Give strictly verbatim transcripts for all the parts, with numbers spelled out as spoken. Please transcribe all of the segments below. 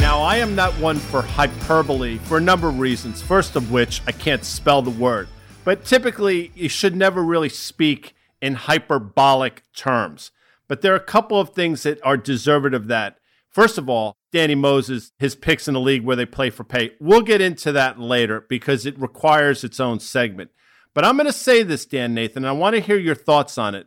Now, I am not one for hyperbole for a number of reasons, first of which I can't spell the word. But typically, you should never really speak in hyperbolic terms. But there are a couple of things that are deserving of that. First of all, Danny Moses, his picks in the league where they play for pay. We'll get into that later because it requires its own segment. But I'm going to say this, Dan Nathan, and I want to hear your thoughts on it.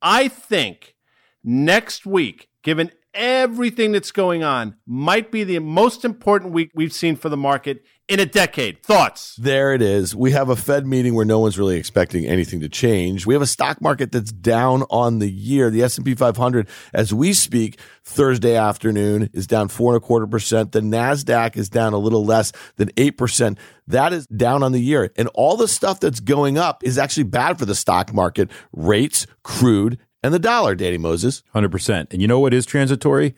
I think next week, given everything that's going on, might be the most important week we've seen for the market in a decade. Thoughts? There it is. We have a Fed meeting where no one's really expecting anything to change. We have a stock market that's down on the year. The S and P five hundred, as we speak, Thursday afternoon is down four and a quarter percent. The NASDAQ is down a little less than eight percent. That is down on the year. And all the stuff that's going up is actually bad for the stock market. Rates, crude, and the dollar, Danny Moses. one hundred percent. And you know what is transitory?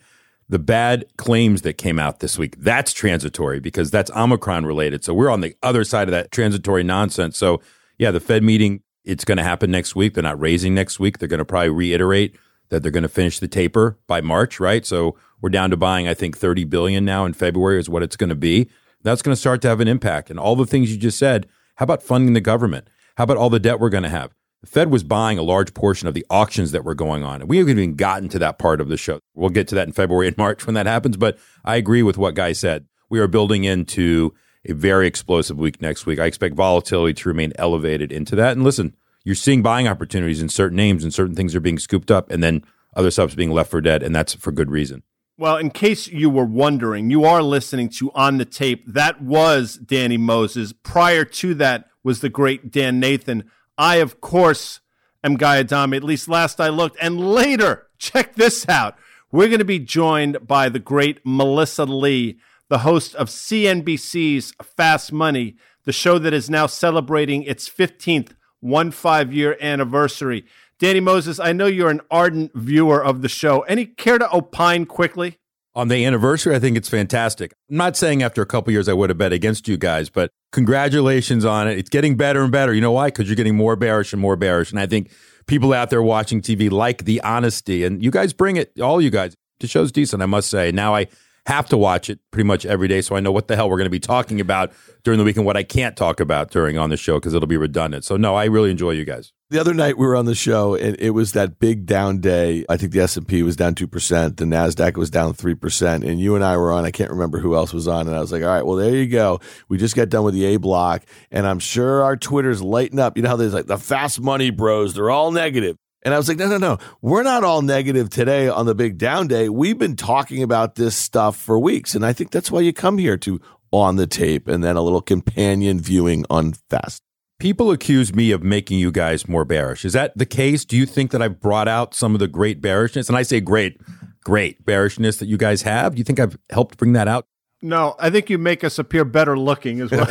The bad claims that came out this week. That's transitory because that's Omicron related. So we're on the other side of that transitory nonsense. So yeah, the Fed meeting, it's going to happen next week. They're not raising next week. They're going to probably reiterate that they're going to finish the taper by March, right? So we're down to buying, I think, thirty billion dollars now in February is what it's going to be. That's going to start to have an impact. And all the things you just said, how about funding the government? How about all the debt we're going to have? The Fed was buying a large portion of the auctions that were going on, and we haven't even gotten to that part of the show. We'll get to that in February and March when that happens, but I agree with what Guy said. We are building into a very explosive week next week. I expect volatility to remain elevated into that. And listen, you're seeing buying opportunities in certain names, and certain things are being scooped up, and then other stuff's being left for dead, and that's for good reason. Well, in case you were wondering, you are listening to On the Tape. That was Danny Moses. Prior to that was the great Dan Nathan. I, of course, am Guy Adami, at least last I looked. And later, check this out, we're going to be joined by the great Melissa Lee, the host of C N B C's Fast Money, the show that is now celebrating its fifteenth fifteen-year anniversary. Danny Moses, I know you're an ardent viewer of the show. Any care to opine quickly? On the anniversary, I think it's fantastic. I'm not saying after a couple years I would have bet against you guys, but congratulations on it. It's getting better and better. You know why? Because you're getting more bearish and more bearish. And I think people out there watching T V like the honesty. And you guys bring it, all you guys. The show's decent, I must say. Now I have to watch it pretty much every day so I know what the hell we're going to be talking about during the week and what I can't talk about during on the show because it'll be redundant. So no, I really enjoy you guys. The other night we were on the show, and it was that big down day. I think the S and P was down two percent. The NASDAQ was down three percent. And you and I were on. I can't remember who else was on. And I was like, all right, well, there you go. We just got done with the A block. And I'm sure our Twitter's lighting up. You know how there's like the Fast Money bros, they're all negative. And I was like, no, no, no, we're not all negative today on the big down day. We've been talking about this stuff for weeks. And I think that's why you come here to On the Tape and then a little companion viewing on Fast. People accuse me of making you guys more bearish. Is that the case? Do you think that I've brought out some of the great bearishness? And I say great, great bearishness that you guys have. Do you think I've helped bring that out? No, I think you make us appear better looking as well.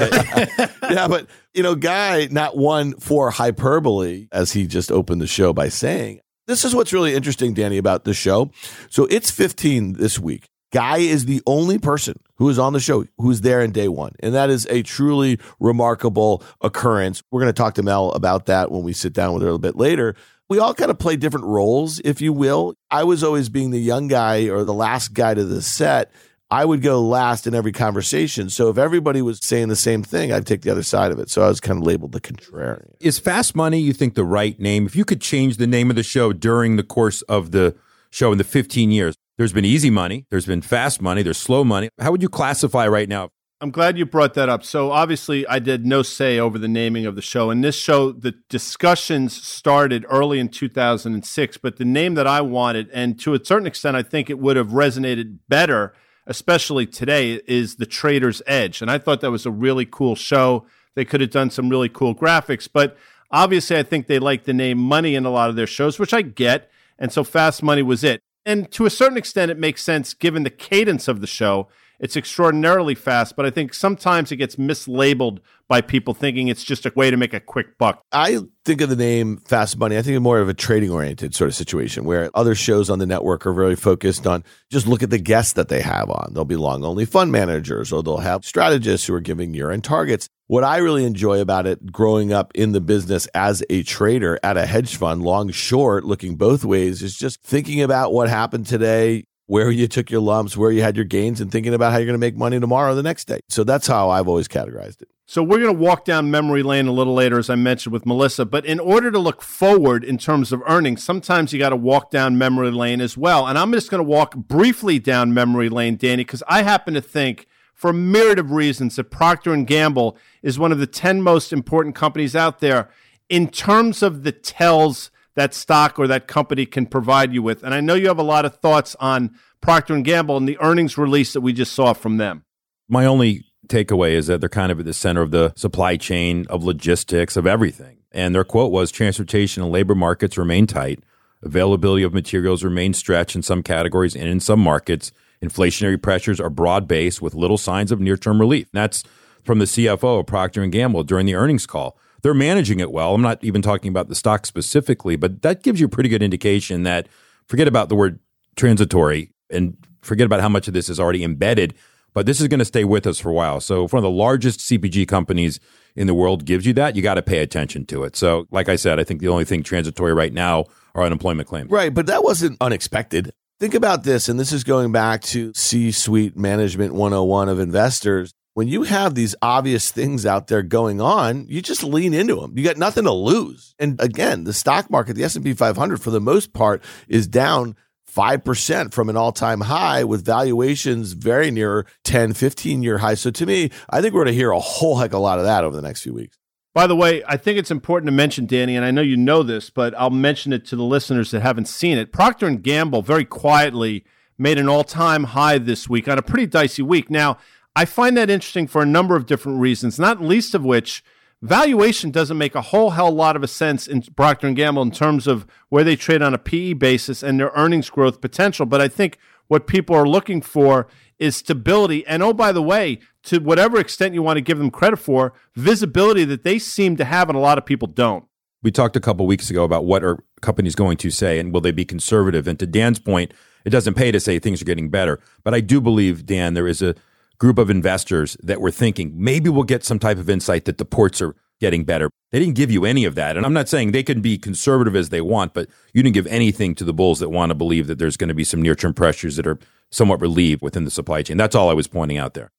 Yeah, but, you know, Guy, not one for hyperbole, as he just opened the show by saying. This is what's really interesting, Danny, about the show. So it's fifteen this week. Guy is the only person who is on the show who's there in day one. And that is a truly remarkable occurrence. We're going to talk to Mel about that when we sit down with her a little bit later. We all kind of play different roles, if you will. I was always being the young guy or the last guy to the set. I would go last in every conversation. So if everybody was saying the same thing, I'd take the other side of it. So I was kind of labeled the contrarian. Is Fast Money, you think, the right name? If you could change the name of the show during the course of the show in the fifteen years, there's been easy money, there's been fast money, there's slow money. How would you classify right now? I'm glad you brought that up. So obviously I did no say over the naming of the show. And this show, the discussions started early in two thousand six, but the name that I wanted, and to a certain extent I think it would have resonated better, especially today, is The Trader's Edge. And I thought that was a really cool show. They could have done some really cool graphics, but obviously I think they like the name money in a lot of their shows, which I get. And so Fast Money was it. And to a certain extent, it makes sense given the cadence of the show. It's extraordinarily fast, but I think sometimes it gets mislabeled by people thinking it's just a way to make a quick buck. I think of the name Fast Money, I think of more of a trading-oriented sort of situation where other shows on the network are very focused on just look at the guests that they have on. They'll be long-only fund managers, or they'll have strategists who are giving year-end targets. What I really enjoy about it, growing up in the business as a trader at a hedge fund, long, short, looking both ways, is just thinking about what happened today, where you took your lumps, where you had your gains, and thinking about how you're going to make money tomorrow or the next day. So that's how I've always categorized it. So we're going to walk down memory lane a little later, as I mentioned with Melissa, but in order to look forward in terms of earnings, sometimes you got to walk down memory lane as well. And I'm just going to walk briefly down memory lane, Danny, because I happen to think for a myriad of reasons that Procter and Gamble is one of the ten most important companies out there in terms of the tells that stock or that company can provide you with. And I know you have a lot of thoughts on Procter and Gamble and the earnings release that we just saw from them. My only takeaway is that they're kind of at the center of the supply chain, of logistics, of everything. And their quote was, transportation and labor markets remain tight. Availability of materials remains stretched in some categories and in some markets. Inflationary pressures are broad-based with little signs of near-term relief. And that's from the C F O of Procter and Gamble during the earnings call. They're managing it well. I'm not even talking about the stock specifically, but that gives you a pretty good indication that forget about the word transitory and forget about how much of this is already embedded, but this is going to stay with us for a while. So if one of the largest C P G companies in the world gives you that, you got to pay attention to it. So like I said, I think the only thing transitory right now are unemployment claims. Right, but that wasn't unexpected. Think about this, and this is going back to C-suite management one oh one of investors. When you have these obvious things out there going on, you just lean into them. You got nothing to lose. And again, the stock market, the S and P five hundred, for the most part, is down five percent from an all-time high with valuations very near ten, fifteen-year highs. So to me, I think we're going to hear a whole heck of a lot of that over the next few weeks. By the way, I think it's important to mention, Danny, and I know you know this, but I'll mention it to the listeners that haven't seen it. Procter and Gamble very quietly made an all-time high this week on a pretty dicey week. Now, I find that interesting for a number of different reasons, not least of which valuation doesn't make a whole hell lot of a sense in Procter and Gamble in terms of where they trade on a P E basis and their earnings growth potential. But I think what people are looking for is stability. And oh, by the way, to whatever extent you want to give them credit for, visibility that they seem to have and a lot of people don't. We talked a couple of weeks ago about what are companies going to say and will they be conservative? And to Dan's point, it doesn't pay to say things are getting better. But I do believe, Dan, there is a group of investors that were thinking, maybe we'll get some type of insight that the ports are getting better. They didn't give you any of that. And I'm not saying they can be conservative as they want, but you didn't give anything to the bulls that want to believe that there's going to be some near-term pressures that are somewhat relieved within the supply chain. That's all I was pointing out there.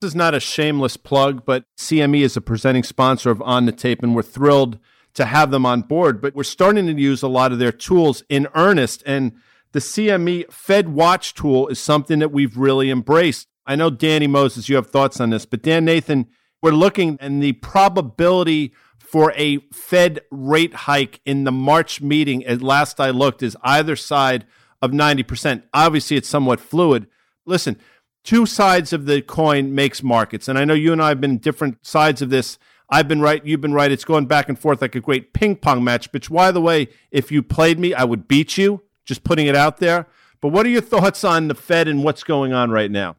This is not a shameless plug, but C M E is a presenting sponsor of On the Tape, and we're thrilled to have them on board. But we're starting to use a lot of their tools in earnest, and the C M E Fed Watch tool is something that we've really embraced. I know, Danny Moses, you have thoughts on this, but Dan Nathan, we're looking and the probability for a Fed rate hike in the March meeting, at last I looked, is either side of ninety percent. Obviously, it's somewhat fluid. Listen, two sides of the coin makes markets, and I know you and I have been different sides of this. I've been right, you've been right. It's going back and forth like a great ping pong match, which, by the way, if you played me, I would beat you, just putting it out there. But what are your thoughts on the Fed and what's going on right now?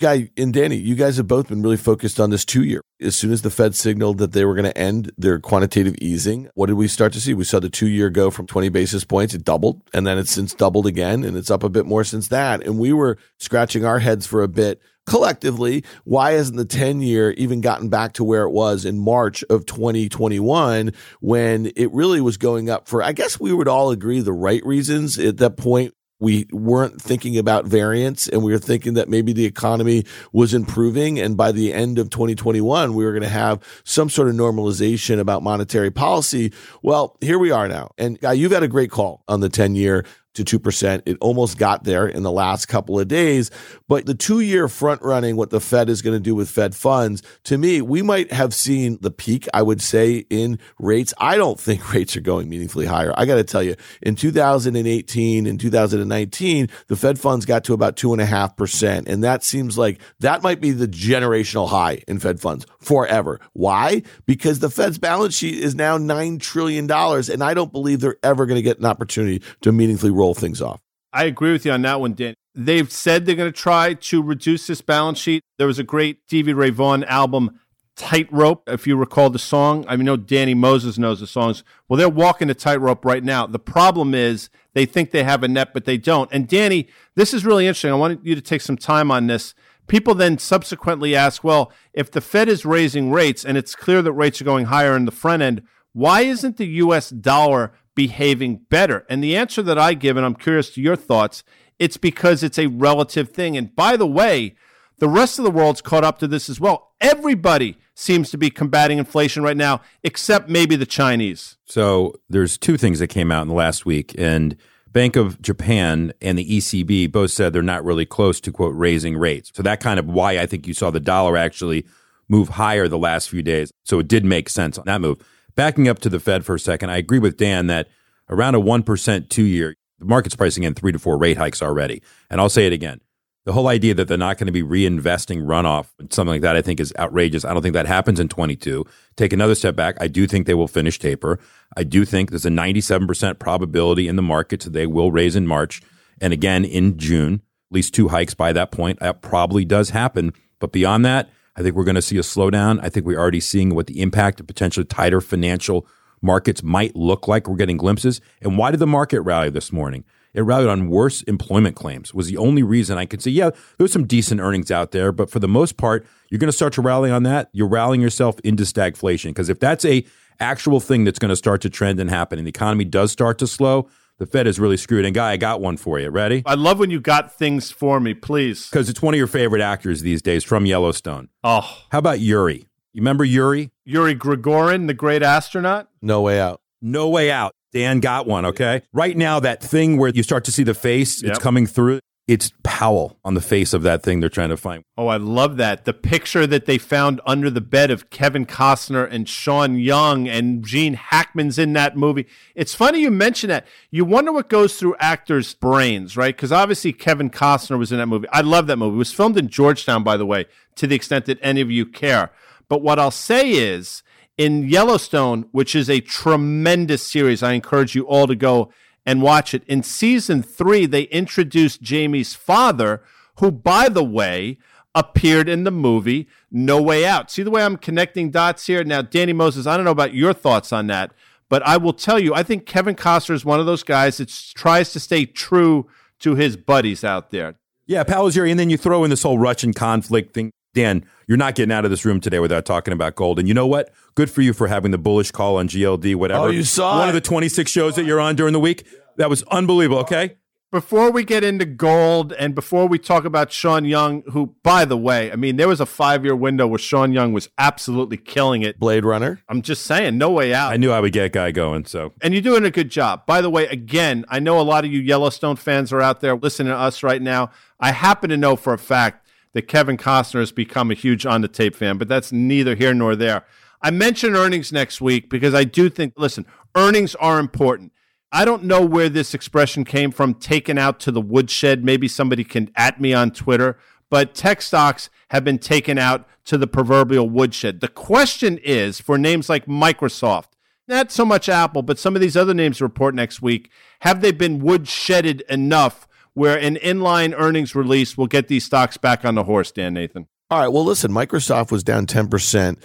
Guy and Danny, you guys have both been really focused on this two-year. As soon as the Fed signaled that they were going to end their quantitative easing, what did we start to see? We saw the two-year go from twenty basis points. It doubled, and then it's since doubled again, and it's up a bit more since that. And we were scratching our heads for a bit. Collectively, why hasn't the ten-year even gotten back to where it was in March of twenty twenty-one when it really was going up for, I guess we would all agree, the right reasons at that point? We weren't thinking about variance, and we were thinking that maybe the economy was improving. And by the end of twenty twenty-one, we were going to have some sort of normalization about monetary policy. Well, here we are now. And Guy, you've had a great call on the ten-year to two percent. It almost got there in the last couple of days. But the two-year front-running, what the Fed is going to do with Fed funds, to me, we might have seen the peak, I would say, in rates. I don't think rates are going meaningfully higher. I got to tell you, in two thousand eighteen and two thousand nineteen, the Fed funds got to about two point five percent. And that seems like that might be the generational high in Fed funds forever. Why? Because the Fed's balance sheet is now nine trillion dollars, and I don't believe they're ever going to get an opportunity to meaningfully roll things off. I agree with you on that one, Dan. They've said they're going to try to reduce this balance sheet. There was a great Stevie Ray Vaughan album, Tightrope, if you recall the song. I mean, no, Danny Moses knows the songs. Well, they're walking the tightrope right now. The problem is they think they have a net, but they don't. And Danny, this is really interesting. I wanted you to take some time on this. People then subsequently ask, well, if the Fed is raising rates and it's clear that rates are going higher in the front end, why isn't the U S dollar behaving better? And the answer that I give, and I'm curious to your thoughts, it's because it's a relative thing. And by the way, the rest of the world's caught up to this as well. Everybody seems to be combating inflation right now, except maybe the Chinese. So there's two things that came out in the last week, and Bank of Japan and the E C B both said they're not really close to, quote, raising rates. So that kind of why I think you saw the dollar actually move higher the last few days. So it did make sense on that move. Backing up to the Fed for a second, I agree with Dan that around a one percent two-year, the market's pricing in three to four rate hikes already. And I'll say it again. The whole idea that they're not going to be reinvesting runoff and something like that, I think, is outrageous. I don't think that happens in twenty-two. Take another step back. I do think they will finish taper. I do think there's a ninety-seven percent probability in the market that they will raise in March and again in June, at least two hikes by that point. That probably does happen. But beyond that, I think we're going to see a slowdown. I think we're already seeing what the impact of potentially tighter financial markets might look like. We're getting glimpses. And why did the market rally this morning? It rallied on worse employment claims was the only reason I could say, yeah, there's some decent earnings out there. But for the most part, you're going to start to rally on that. You're rallying yourself into stagflation, because if that's a actual thing that's going to start to trend and happen and the economy does start to slow, the Fed is really screwed. And Guy, I got one for you. Ready? I love when you got things for me, please. Because it's one of your favorite actors these days from Yellowstone. Oh. How about Yuri? You remember Yuri? Yuri Gagarin, the great astronaut? No Way Out. No Way Out. Dan got one, okay? Right now, that thing where you start to see the face, yep. It's coming through. It's Powell on the face of that thing they're trying to find. Oh, I love that. The picture that they found under the bed of Kevin Costner and Sean Young, and Gene Hackman's in that movie. It's funny you mention that. You wonder what goes through actors' brains, right? Because obviously Kevin Costner was in that movie. I love that movie. It was filmed in Georgetown, by the way, to the extent that any of you care. But what I'll say is, in Yellowstone, which is a tremendous series, I encourage you all to go and watch it. In season three, they introduced Jamie's father, who, by the way, appeared in the movie No Way Out. See the way I'm connecting dots here? Now, Danny Moses, I don't know about your thoughts on that, but I will tell you, I think Kevin Costner is one of those guys that tries to stay true to his buddies out there. Yeah, Palazuri, and then you throw in this whole Russian conflict thing. Dan, you're not getting out of this room today without talking about gold. And you know what? Good for you for having the bullish call on G L D, whatever. Oh, you saw One it. of the twenty-six shows that you're on during the week. That was unbelievable, okay? Before we get into gold and before we talk about Sean Young, who, by the way, I mean, there was a five-year window where Sean Young was absolutely killing it. Blade Runner. I'm just saying, No Way Out. I knew I would get Guy going, so. And you're doing a good job. By the way, again, I know a lot of you Yellowstone fans are out there listening to us right now. I happen to know for a fact that Kevin Costner has become a huge On the Tape fan, but that's neither here nor there. I mentioned earnings next week because I do think, listen, earnings are important. I don't know where this expression came from, taken out to the woodshed. Maybe somebody can at me on Twitter, but tech stocks have been taken out to the proverbial woodshed. The question is, for names like Microsoft, not so much Apple, but some of these other names report next week, have they been woodshedded enough where an inline earnings release will get these stocks back on the horse, Dan Nathan? All right, well, listen, Microsoft was down ten percent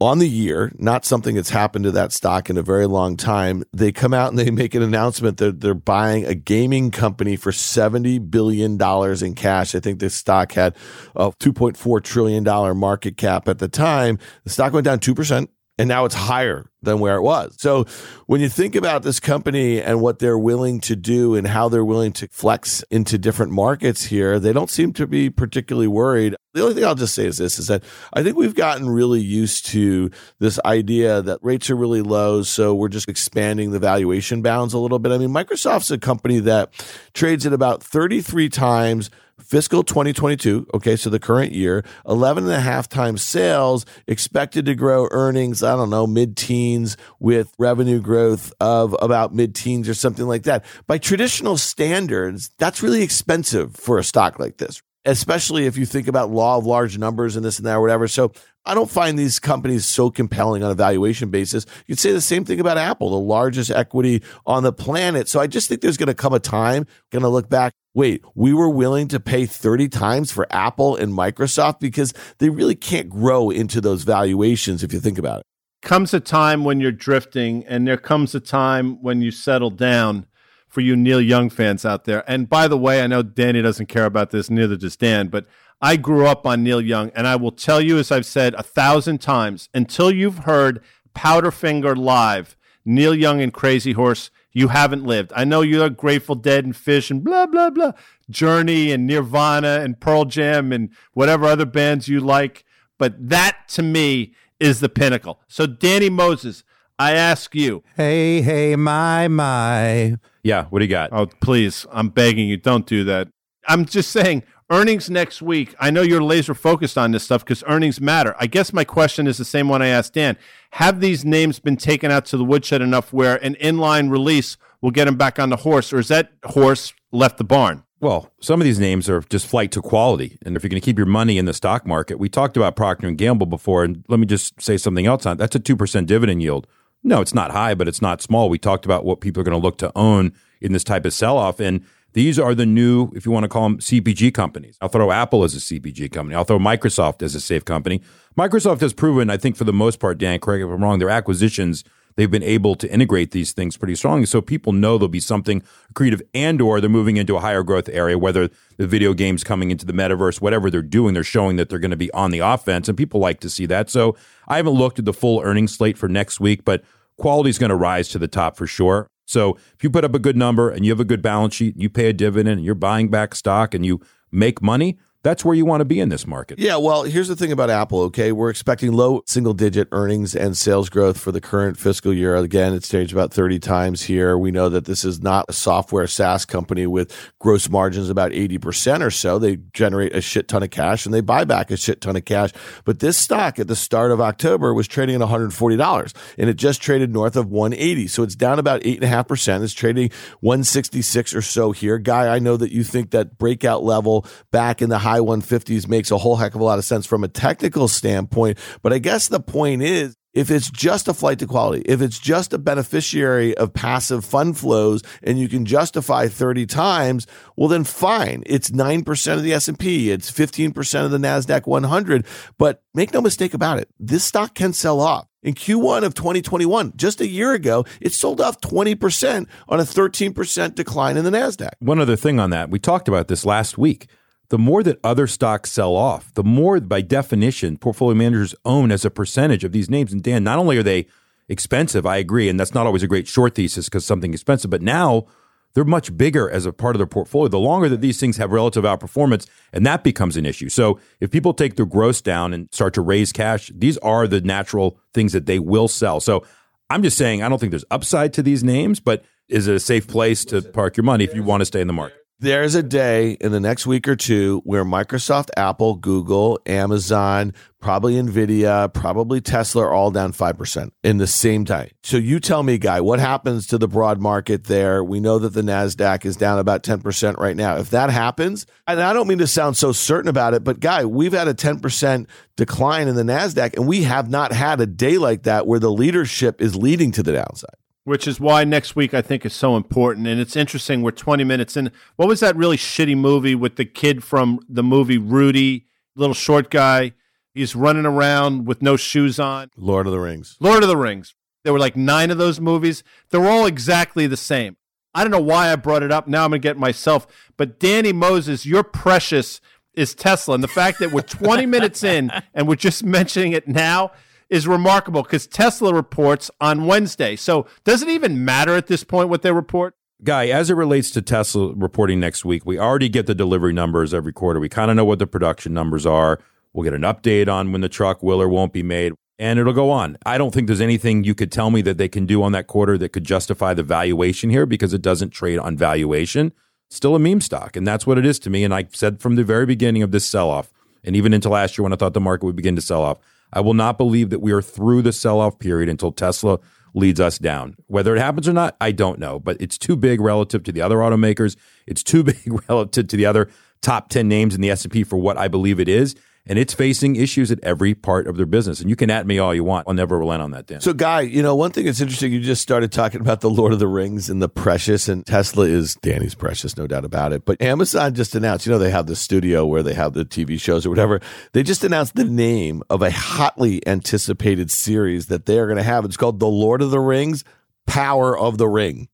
on the year, not something that's happened to that stock in a very long time. They come out and they make an announcement that they're buying a gaming company for seventy billion dollars in cash. I think this stock had a two point four trillion dollars market cap at the time. The stock went down two percent. And now it's higher than where it was. So when you think about this company and what they're willing to do and how they're willing to flex into different markets here, they don't seem to be particularly worried. The only thing I'll just say is this, is that I think we've gotten really used to this idea that rates are really low, so we're just expanding the valuation bounds a little bit. I mean, Microsoft's a company that trades at about thirty-three times fiscal twenty twenty-two, okay, so the current year, eleven and a half times sales, expected to grow earnings, I don't know, mid-teens with revenue growth of about mid-teens or something like that. By traditional standards, that's really expensive for a stock like this. especially if you think about law of large numbers and this and that or whatever. So I don't find these companies so compelling on a valuation basis. You'd say the same thing about Apple, the largest equity on the planet. So I just think there's going to come a time, going to look back, wait, we were willing to pay thirty times for Apple and Microsoft because they really can't grow into those valuations if you think about it. Comes a time when you're drifting, and there comes a time when you settle down. For you Neil Young fans out there. And by the way, I know Danny doesn't care about this, neither does Dan, but I grew up on Neil Young, and I will tell you, as I've said a thousand times, until you've heard Powderfinger live, Neil Young and Crazy Horse, you haven't lived. I know you're Grateful Dead and Fish and blah, blah, blah, Journey and Nirvana and Pearl Jam and whatever other bands you like, but that to me is the pinnacle. So Danny Moses, I ask you. Hey, hey, my, my. Yeah, what do you got? Oh, please, I'm begging you, don't do that. I'm just saying, earnings next week, I know you're laser focused on this stuff because earnings matter. I guess my question is the same one I asked Dan. Have these names been taken out to the woodshed enough where an inline release will get them back on the horse, or is that horse left the barn? Well, some of these names are just flight to quality. And if you're going to keep your money in the stock market, we talked about Procter and Gamble before, and let me just say something else on it. That's a two percent dividend yield. No, it's not high, but it's not small. We talked about what people are going to look to own in this type of sell-off. And these are the new, if you want to call them, C P G companies. I'll throw Apple as a C P G company. I'll throw Microsoft as a safe company. Microsoft has proven, I think for the most part, Dan, correct if I'm wrong, their acquisitions, they've been able to integrate these things pretty strongly. So people know there'll be something creative, and or they're moving into a higher growth area, whether the video games coming into the metaverse, whatever they're doing, they're showing that they're going to be on the offense, and people like to see that. So I haven't looked at the full earnings slate for next week, but quality is going to rise to the top for sure. So if you put up a good number and you have a good balance sheet, and you pay a dividend and you're buying back stock and you make money, that's where you want to be in this market. Yeah, well, here's the thing about Apple, okay? We're expecting low single-digit earnings and sales growth for the current fiscal year. Again, it's changed about thirty times here. We know that this is not a software SaaS company with gross margins about eighty percent or so. They generate a shit ton of cash, and they buy back a shit ton of cash. But this stock at the start of October was trading at one hundred forty dollars, and it just traded north of one hundred eighty dollars. So it's down about eight point five percent. It's trading one hundred sixty-six dollars or so here. Guy, I know that you think that breakout level back in the high one fifties makes a whole heck of a lot of sense from a technical standpoint. But I guess the point is, if it's just a flight to quality, if it's just a beneficiary of passive fund flows and you can justify thirty times, well, then fine. It's nine percent of the S and P. It's fifteen percent of the NASDAQ one hundred. But make no mistake about it, this stock can sell off. In Q one of twenty twenty-one, just a year ago, it sold off twenty percent on a thirteen percent decline in the NASDAQ. One other thing on that, we talked about this last week. The more that other stocks sell off, the more, by definition, portfolio managers own as a percentage of these names. And Dan, not only are they expensive, I agree, and that's not always a great short thesis because something expensive, but now they're much bigger as a part of their portfolio. The longer that these things have relative outperformance, and that becomes an issue. So if people take their gross down and start to raise cash, these are the natural things that they will sell. So I'm just saying, I don't think there's upside to these names, but is it a safe place to park your money if you want to stay in the market? There's a day in the next week or two where Microsoft, Apple, Google, Amazon, probably NVIDIA, probably Tesla are all down five percent in the same time. So you tell me, Guy, what happens to the broad market there? We know that the NASDAQ is down about ten percent right now. If that happens, and I don't mean to sound so certain about it, but Guy, we've had a ten percent decline in the NASDAQ, and we have not had a day like that where the leadership is leading to the downside. Which is why next week I think is so important. And it's interesting, we're twenty minutes in. What was that really shitty movie with the kid from the movie Rudy, little short guy? He's running around with no shoes on. Lord of the Rings. Lord of the Rings. There were like nine of those movies. They're all exactly the same. I don't know why I brought it up. Now I'm going to get myself. But Danny Moses, you're precious, is Tesla. And the fact that we're twenty minutes in and we're just mentioning it now is remarkable because Tesla reports on Wednesday. So does it even matter at this point what they report? Guy, as it relates to Tesla reporting next week, we already get the delivery numbers every quarter. We kind of know what the production numbers are. We'll get an update on when the truck will or won't be made, and it'll go on. I don't think there's anything you could tell me that they can do on that quarter that could justify the valuation here because it doesn't trade on valuation. It's still a meme stock, and that's what it is to me. And I said from the very beginning of this sell-off, and even into last year when I thought the market would begin to sell off, I will not believe that we are through the sell-off period until Tesla leads us down. Whether it happens or not, I don't know. But it's too big relative to the other automakers. It's too big relative to the other top ten names in the S and P for what I believe it is. And it's facing issues at every part of their business. And you can at me all you want. I'll never relent on that, Dan. So, Guy, you know, one thing that's interesting, you just started talking about the Lord of the Rings and the precious, and Tesla is Danny's precious, no doubt about it. But Amazon just announced, you know, they have the studio where they have the T V shows or whatever. They just announced the name of a hotly anticipated series that they are going to have. It's called The Lord of the Rings, Power of the Ring.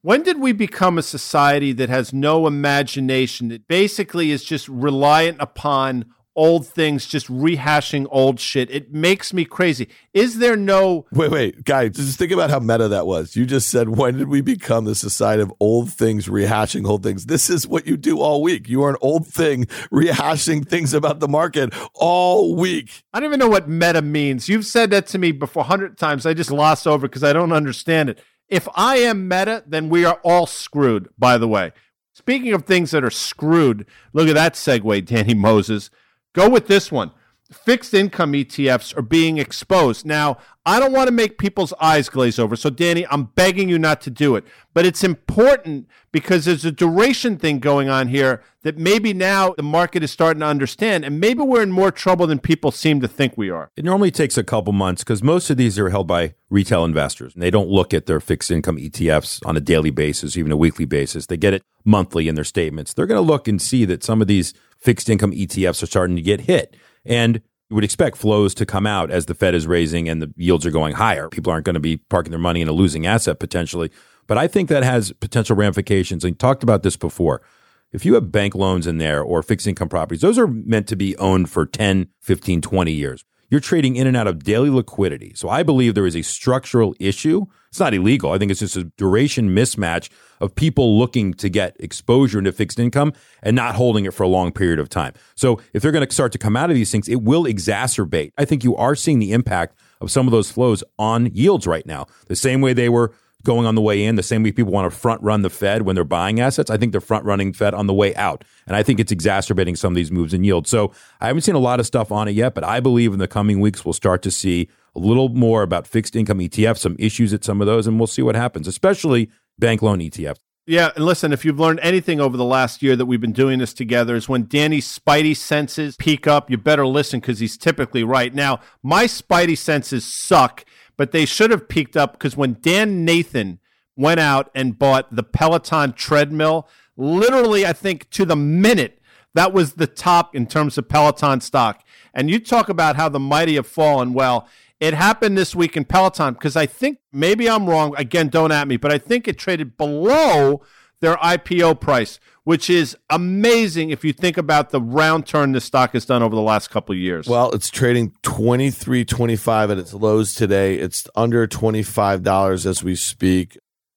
When did we become a society that has no imagination, that basically is just reliant upon old things, just rehashing old shit? It makes me crazy. Is there no... Wait, wait, guys, just think about how meta that was. You just said, when did we become the society of old things rehashing old things? This is what you do all week. You are an old thing rehashing things about the market all week. I don't even know what meta means. You've said that to me before a hundred times. I just gloss over because I don't understand it. If I am meta, then we are all screwed, by the way. Speaking of things that are screwed, look at that segue, Danny Moses. Go with this one. Fixed income E T Fs are being exposed. Now, I don't want to make people's eyes glaze over, so Danny, I'm begging you not to do it. But it's important because there's a duration thing going on here that maybe now the market is starting to understand, and maybe we're in more trouble than people seem to think we are. It normally takes a couple months because most of these are held by retail investors, and they don't look at their fixed income E T Fs on a daily basis, even a weekly basis. They get it monthly in their statements. They're going to look and see that some of these fixed income E T Fs are starting to get hit. And you would expect flows to come out as the Fed is raising and the yields are going higher. People aren't going to be parking their money in a losing asset potentially. But I think that has potential ramifications. And talked about this before. If you have bank loans in there or fixed income properties, those are meant to be owned for ten, fifteen, twenty years. You're trading in and out of daily liquidity. So I believe there is a structural issue. It's not illegal. I think it's just a duration mismatch of people looking to get exposure into fixed income and not holding it for a long period of time. So if they're going to start to come out of these things, it will exacerbate. I think you are seeing the impact of some of those flows on yields right now. The same way they were going on the way in, the same way people want to front run the Fed when they're buying assets, I think they're front running Fed on the way out. And I think it's exacerbating some of these moves in yield. So I haven't seen a lot of stuff on it yet, but I believe in the coming weeks we'll start to see a little more about fixed income E T Fs, some issues at some of those, and we'll see what happens, especially bank loan E T Fs. Yeah, and listen, if you've learned anything over the last year that we've been doing this together is when Danny's spidey senses peak up, you better listen because he's typically right. Now, my spidey senses suck, but they should have peaked up because when Dan Nathan went out and bought the Peloton treadmill, literally, I think to the minute, that was the top in terms of Peloton stock. And you talk about how the mighty have fallen. Well, it happened this week in Peloton because I think, maybe I'm wrong, again, don't at me, but I think it traded below their I P O price, which is amazing if you think about the round turn the stock has done over the last couple of years. Well, it's trading twenty-three twenty-five at its lows today. It's under twenty-five dollars as we speak.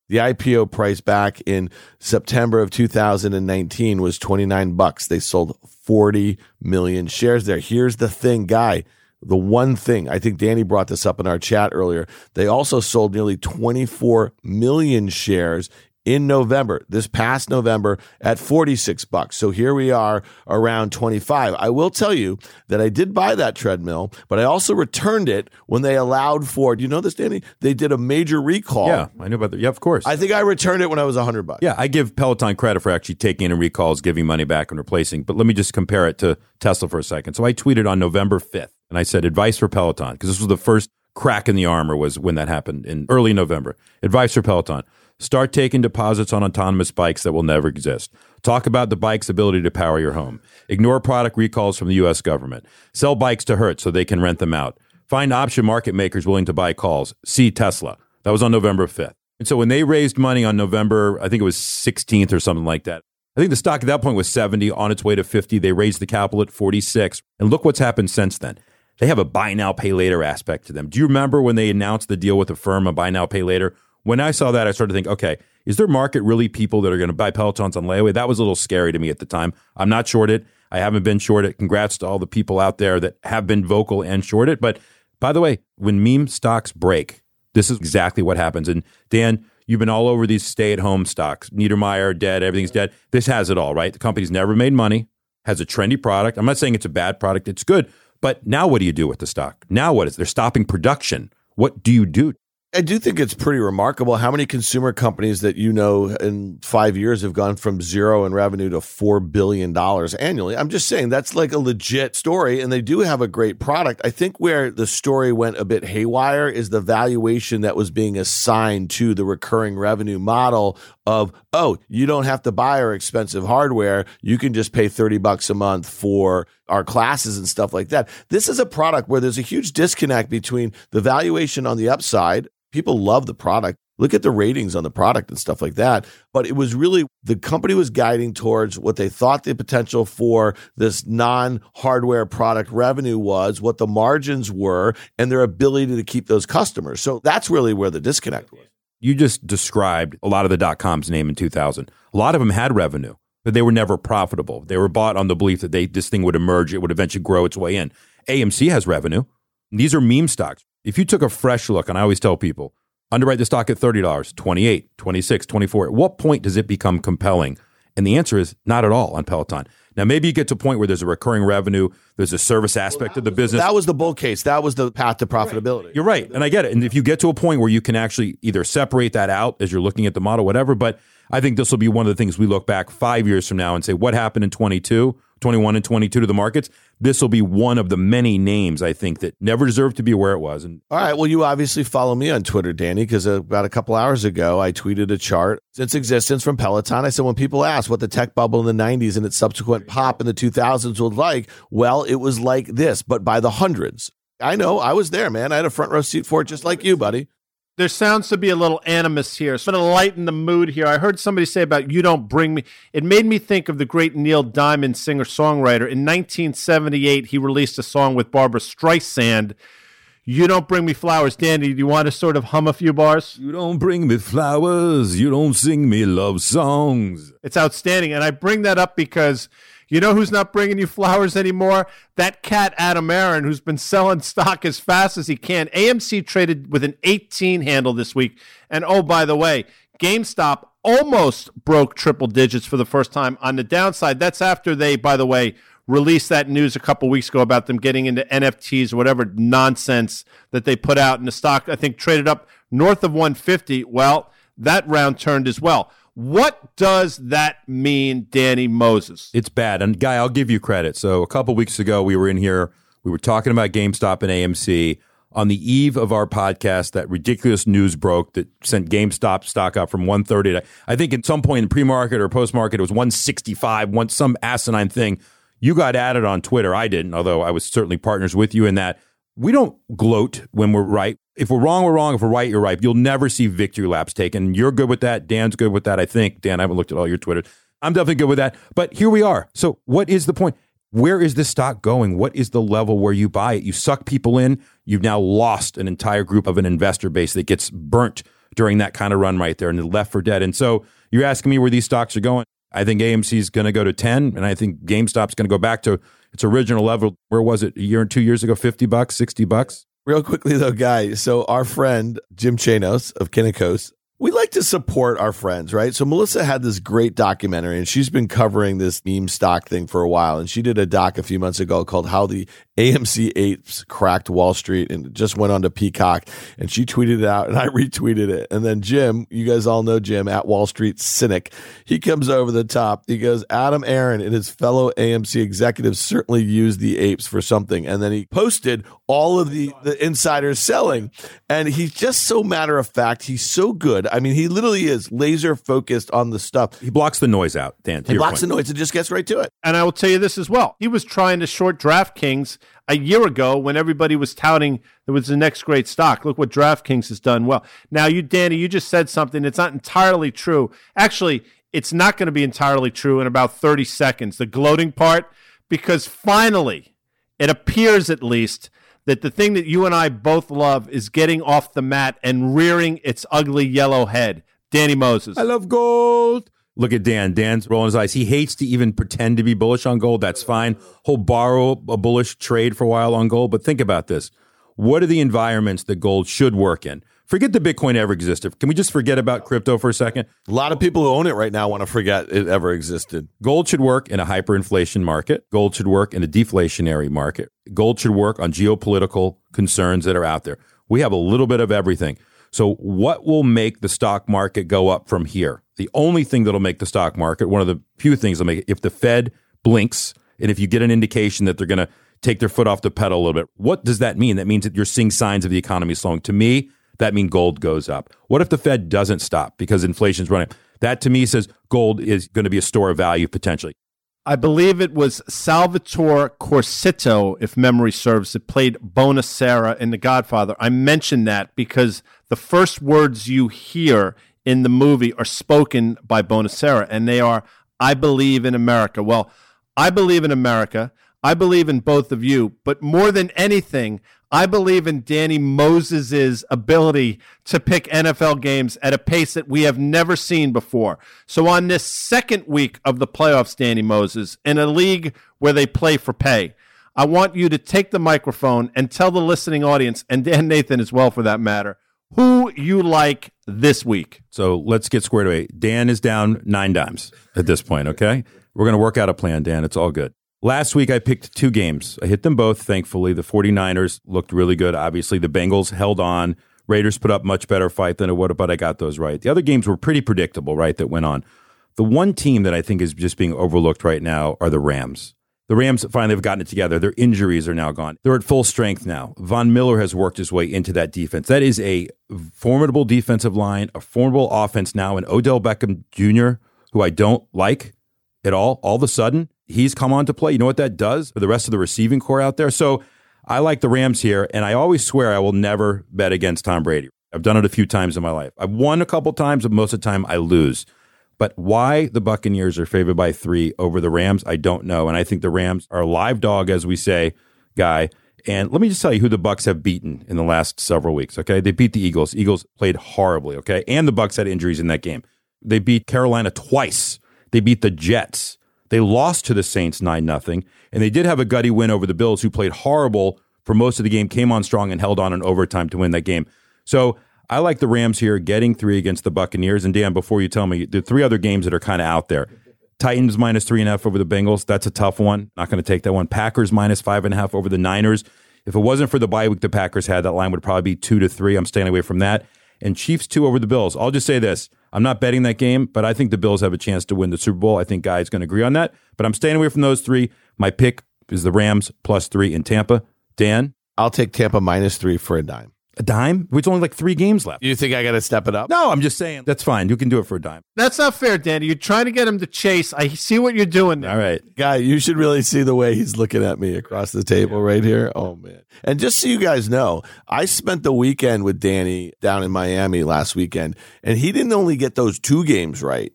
The I P O price back in September of two thousand nineteen was twenty-nine bucks. They sold forty million shares there. Here's the thing, Guy. The one thing, I think Danny brought this up in our chat earlier, they also sold nearly twenty-four million shares in November, this past November, at forty-six bucks. So here we are around twenty-five. I will tell you that I did buy that treadmill, but I also returned it when they allowed for, do you know this, Danny? They did a major recall. Yeah, I knew about that. Yeah, of course. I think I returned it when I was one hundred bucks. Yeah, I give Peloton credit for actually taking in recalls, giving money back and replacing. But let me just compare it to Tesla for a second. So I tweeted on November fifth, and I said, advice for Peloton, because this was the first crack in the armor was when that happened in early November. Advice for Peloton. Start taking deposits on autonomous bikes that will never exist. Talk about the bike's ability to power your home. Ignore product recalls from the U S government. Sell bikes to Hertz so they can rent them out. Find option market makers willing to buy calls. See Tesla. That was on November fifth. And so when they raised money on November, I think it was sixteenth or something like that, I think the stock at that point was seventy, on its way to fifty. They raised the capital at forty-six. And look what's happened since then. They have a buy now, pay later aspect to them. Do you remember when they announced the deal with the firm, a buy now, pay later? When I saw that, I started to think, okay, is there market really people that are going to buy Pelotons on layaway? That was a little scary to me at the time. I'm not short it. I haven't been short it. Congrats to all the people out there that have been vocal and short it. But by the way, when meme stocks break, this is exactly what happens. And Dan, you've been all over these stay-at-home stocks. Niedermeyer, dead, everything's dead. This has it all, right? The company's never made money, has a trendy product. I'm not saying it's a bad product. It's good. But now what do you do with the stock? Now what is? They're stopping production. What do you do? I do think it's pretty remarkable how many consumer companies that you know in five years have gone from zero in revenue to four billion dollars annually. I'm just saying that's like a legit story, and they do have a great product. I think where the story went a bit haywire is the valuation that was being assigned to the recurring revenue model of, oh, you don't have to buy our expensive hardware. You can just pay thirty bucks a month for our classes and stuff like that. This is a product where there's a huge disconnect between the valuation on the upside. People love the product. Look at the ratings on the product and stuff like that. But it was really the company was guiding towards what they thought the potential for this non-hardware product revenue was, what the margins were, and their ability to keep those customers. So that's really where the disconnect was. You just described a lot of the dot-coms name in two thousand. A lot of them had revenue, but they were never profitable. They were bought on the belief that they, this thing would emerge. It would eventually grow its way in. A M C has revenue. These are meme stocks. If you took a fresh look, and I always tell people, underwrite the stock at thirty dollars, twenty-eight dollars, twenty-six dollars, twenty-four dollars, at what point does it become compelling? And the answer is not at all on Peloton. Now, maybe you get to a point where there's a recurring revenue, there's a service aspect well, of the was, business. That was the bull case. That was the path to profitability. Right. You're right, and I get it. And if you get to a point where you can actually either separate that out as you're looking at the model, whatever, but I think this will be one of the things we look back five years from now and say, what happened in twenty-two, twenty-one and twenty-two to the markets? This will be one of the many names, I think, that never deserved to be where it was. And all right. Well, you obviously follow me on Twitter, Danny, because about a couple hours ago, I tweeted a chart since existence from Peloton. I said, when people ask what the tech bubble in the nineties and its subsequent pop in the two thousands was like, well, it was like this, but by the hundreds. I know. I was there, man. I had a front row seat for it, just like you, buddy. There sounds to be a little animus here. So I'm going to lighten the mood here. I heard somebody say about You Don't Bring Me. It made me think of the great Neil Diamond, singer-songwriter. In nineteen seventy-eight, he released a song with Barbra Streisand, You Don't Bring Me Flowers. Danny, do you want to sort of hum a few bars? You don't bring me flowers. You don't sing me love songs. It's outstanding. And I bring that up because you know who's not bringing you flowers anymore? That cat, Adam Aaron, who's been selling stock as fast as he can. A M C traded with an eighteen handle this week. And oh, by the way, GameStop almost broke triple digits for the first time on the downside. That's after they, by the way, released that news a couple weeks ago about them getting into N F Ts or whatever nonsense that they put out. And the stock, I think, traded up north of one fifty. Well, that round turned as well. What does that mean, Danny Moses? It's bad. And, Guy, I'll give you credit. So a couple weeks ago, we were in here. We were talking about GameStop and A M C. On the eve of our podcast, that ridiculous news broke that sent GameStop stock up from one thirty to, I think at some point in pre-market or post-market, it was one sixty-five, one, some asinine thing. You got at it on Twitter. I didn't, although I was certainly partners with you in that. We don't gloat when we're right. If we're wrong, we're wrong. If we're right, you're right. You'll never see victory laps taken. You're good with that. Dan's good with that, I think. Dan, I haven't looked at all your Twitter. I'm definitely good with that. But here we are. So what is the point? Where is this stock going? What is the level where you buy it? You suck people in. You've now lost an entire group of an investor base that gets burnt during that kind of run right there and left for dead. And so you're asking me where these stocks are going. I think A M C is going to go to ten, and I think GameStop's going to go back to its original level. Where was it? A year and two years ago, fifty bucks, sixty bucks? Real quickly, though, Guy, so our friend Jim Chanos of Kinnikos, we like to support our friends, right? So Melissa had this great documentary, and she's been covering this meme stock thing for a while, and she did a doc a few months ago called How the A M C Apes Cracked Wall Street, and it just went on to Peacock, and she tweeted it out, and I retweeted it. And then Jim, you guys all know Jim, at Wall Street Cynic, he comes over the top. He goes, Adam Aaron and his fellow A M C executives certainly used the apes for something. And then he posted all of the, the insiders selling, and he's just so matter of fact. He's so good. I mean, he literally is laser focused on the stuff. He blocks the noise out, Dan. He blocks point. the noise and just gets right to it. And I will tell you this as well. He was trying to short DraftKings a year ago when everybody was touting it was the next great stock. Look what DraftKings has done well. Now, you, Danny, you just said something that's not entirely true. Actually, it's not going to be entirely true in about thirty seconds, the gloating part, because finally, it appears at least that the thing that you and I both love is getting off the mat and rearing its ugly yellow head. Danny Moses. I love gold. Look at Dan. Dan's rolling his eyes. He hates to even pretend to be bullish on gold. That's fine. He'll borrow a bullish trade for a while on gold. But think about this. What are the environments that gold should work in? Forget that Bitcoin ever existed. Can we just forget about crypto for a second? A lot of people who own it right now want to forget it ever existed. Gold should work in a hyperinflation market. Gold should work in a deflationary market. Gold should work on geopolitical concerns that are out there. We have a little bit of everything. So what will make the stock market go up from here? The only thing that'll make the stock market, one of the few things that'll make it, if the Fed blinks and if you get an indication that they're going to take their foot off the pedal a little bit, what does that mean? That means that you're seeing signs of the economy slowing. To me, that means gold goes up. What if the Fed doesn't stop because inflation's running? That to me says gold is going to be a store of value potentially. I believe it was Salvatore Corsito, if memory serves, that played Bonacera in The Godfather. I mentioned that because the first words you hear in the movie are spoken by Bonacera, and they are, I believe in America. Well, I believe in America. I believe in both of you, but more than anything, I believe in Danny Moses' ability to pick N F L games at a pace that we have never seen before. So on this second week of the playoffs, Danny Moses, in a league where they play for pay, I want you to take the microphone and tell the listening audience, and Dan Nathan as well for that matter, who you like this week. So let's get squared away. Dan is down nine dimes at this point, okay? We're going to work out a plan, Dan. It's all good. Last week, I picked two games. I hit them both, thankfully. The 49ers looked really good, obviously. The Bengals held on. Raiders put up much better fight than it would have, but I got those right. The other games were pretty predictable, right, that went on. The one team that I think is just being overlooked right now are the Rams. The Rams finally have gotten it together. Their injuries are now gone. They're at full strength now. Von Miller has worked his way into that defense. That is a formidable defensive line, a formidable offense now, and Odell Beckham Junior, who I don't like at all, all of a sudden, he's come on to play. You know what that does for the rest of the receiving corps out there? So I like the Rams here, and I always swear I will never bet against Tom Brady. I've done it a few times in my life. I've won a couple times, but most of the time I lose. But why the Buccaneers are favored by three over the Rams, I don't know. And I think the Rams are a live dog, as we say, guy. And let me just tell you who the Bucs have beaten in the last several weeks, okay? They beat the Eagles. Eagles played horribly, okay? And the Bucs had injuries in that game. They beat Carolina twice. They beat the Jets. They lost to the Saints nine nothing, and they did have a gutty win over the Bills, who played horrible for most of the game, came on strong, and held on in overtime to win that game. So I like the Rams here getting three against the Buccaneers. And Dan, before you tell me, the three other games that are kind of out there. Titans minus three and a half over the Bengals. That's a tough one. Not going to take that one. Packers minus five and a half over the Niners. If it wasn't for the bye week the Packers had, that line would probably be two to three. I'm staying away from that. And Chiefs two over the Bills. I'll just say this. I'm not betting that game, but I think the Bills have a chance to win the Super Bowl. I think Guy's going to agree on that, but I'm staying away from those three. My pick is the Rams plus three in Tampa. Dan? I'll take Tampa minus three for a dime. A dime? It's only like three games left. You think I got to step it up? No, I'm just saying. That's fine. You can do it for a dime. That's not fair, Danny. You're trying to get him to chase. I see what you're doing there. All right. Guy, you should really see the way he's looking at me across the table right here. Oh, man. And just so you guys know, I spent the weekend with Danny down in Miami last weekend, and he didn't only get those two games right.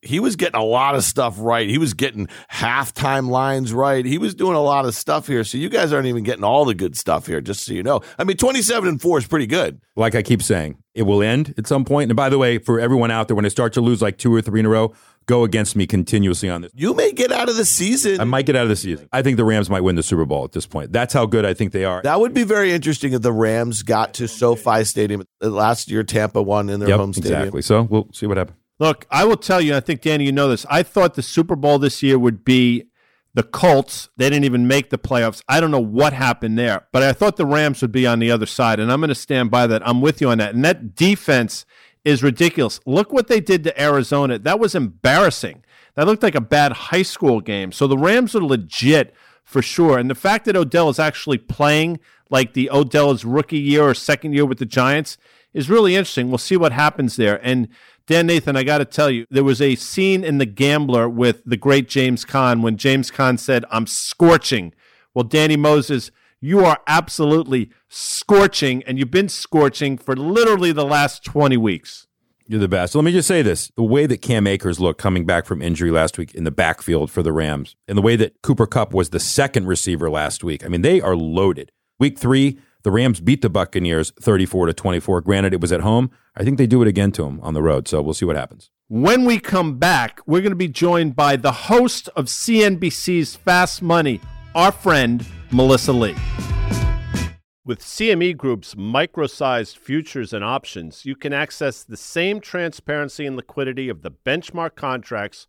He was getting a lot of stuff right. He was getting halftime lines right. He was doing a lot of stuff here. So you guys aren't even getting all the good stuff here, just so you know. I mean, twenty-seven and four is pretty good. Like I keep saying, it will end at some point. And by the way, for everyone out there, when I start to lose like two or three in a row, go against me continuously on this. You may get out of the season. I might get out of the season. I think the Rams might win the Super Bowl at this point. That's how good I think they are. That would be very interesting if the Rams got to SoFi Stadium. Last year, Tampa won in their yep, home stadium. Exactly. So we'll see what happens. Look, I will tell you, I think, Danny, you know this. I thought the Super Bowl this year would be the Colts. They didn't even make the playoffs. I don't know what happened there, but I thought the Rams would be on the other side, and I'm going to stand by that. I'm with you on that. And that defense is ridiculous. Look what they did to Arizona. That was embarrassing. That looked like a bad high school game. So the Rams are legit for sure. And the fact that Odell is actually playing like the Odell's rookie year or second year with the Giants is really interesting. We'll see what happens there. And Dan Nathan, I got to tell you, there was a scene in The Gambler with the great James Caan when James Caan said, "I'm scorching." Well, Danny Moses, you are absolutely scorching, and you've been scorching for literally the last twenty weeks. You're the best. So let me just say this. The way that Cam Akers looked coming back from injury last week in the backfield for the Rams, and the way that Cooper Kupp was the second receiver last week, I mean, they are loaded. Week three, the Rams beat the Buccaneers thirty-four to twenty-four. Granted, it was at home. I think they do it again to them on the road, so we'll see what happens. When we come back, we're going to be joined by the host of C N B C's Fast Money, our friend Melissa Lee. With C M E Group's micro-sized futures and options, you can access the same transparency and liquidity of the benchmark contracts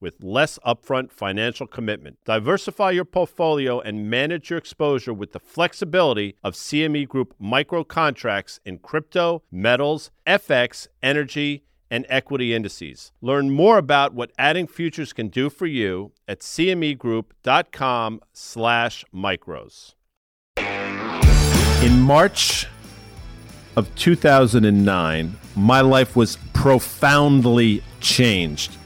with less upfront financial commitment. Diversify your portfolio and manage your exposure with the flexibility of C M E Group micro contracts in crypto, metals, F X, energy, and equity indices. Learn more about what adding futures can do for you at c m e group dot com slash micros. In March of two thousand nine, my life was profoundly changed.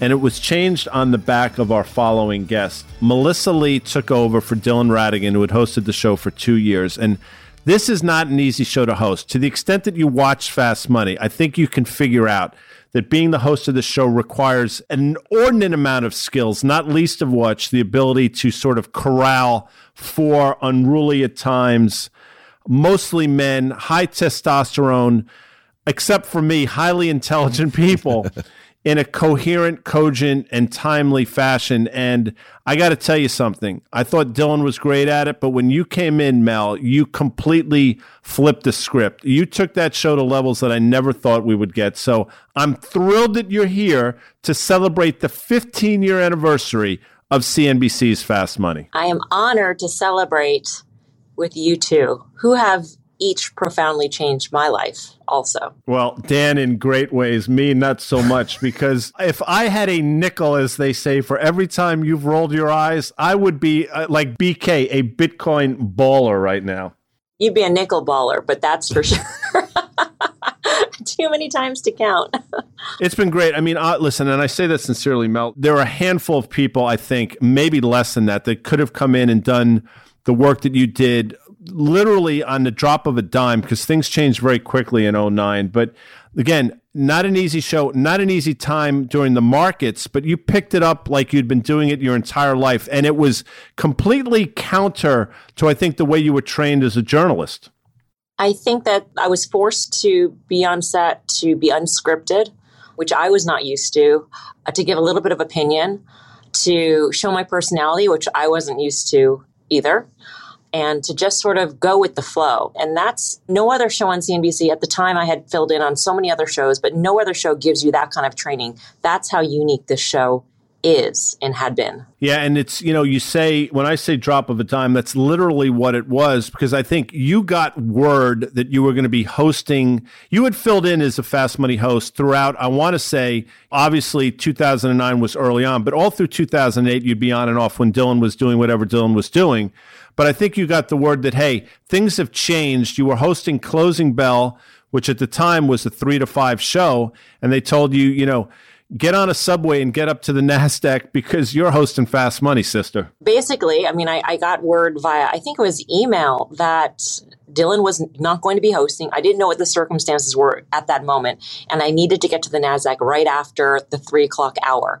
And it was changed on the back of our following guest. Melissa Lee took over for Dylan Radigan, who had hosted the show for two years. And this is not an easy show to host. To the extent that you watch Fast Money, I think you can figure out that being the host of the show requires an inordinate amount of skills, not least of which the ability to sort of corral four unruly at times, mostly men, high testosterone, except for me, highly intelligent people in a coherent, cogent, and timely fashion. And I got to tell you something. I thought Dylan was great at it, but when you came in, Mel, you completely flipped the script. You took that show to levels that I never thought we would get. So I'm thrilled that you're here to celebrate the fifteen-year anniversary of C N B C's Fast Money. I am honored to celebrate with you two, who have each profoundly changed my life also. Well, Dan, in great ways, me, not so much, because if I had a nickel, as they say, for every time you've rolled your eyes, I would be uh, like B K, a Bitcoin baller right now. You'd be a nickel baller, but that's for sure. Too many times to count. It's been great. I mean, uh, listen, and I say that sincerely, Mel, there are a handful of people, I think, maybe less than that, that could have come in and done the work that you did literally on the drop of a dime, because things changed very quickly in oh nine. But again, not an easy show, not an easy time during the markets, but you picked it up like you'd been doing it your entire life. And it was completely counter to, I think, the way you were trained as a journalist. I think that I was forced to be on set, to be unscripted, which I was not used to, uh, to give a little bit of opinion, to show my personality, which I wasn't used to either, and to just sort of go with the flow. And that's no other show on C N B C. At the time, I had filled in on so many other shows, but no other show gives you that kind of training. That's how unique this show is and had been. Yeah. And it's, you know, you say, when I say drop of a dime, that's literally what it was, because I think you got word that you were going to be hosting. You had filled in as a Fast Money host throughout. I want to say, obviously, two thousand nine was early on, but all through two thousand eight, you'd be on and off when Dylan was doing whatever Dylan was doing. But I think you got the word that, hey, things have changed. You were hosting Closing Bell, which at the time was a three to five show. And they told you, you know, get on a subway and get up to the NASDAQ because you're hosting Fast Money, sister. Basically, I mean, I, I got word via, I think it was email, that Dylan was not going to be hosting. I didn't know what the circumstances were at that moment. And I needed to get to the NASDAQ right after the three o'clock hour.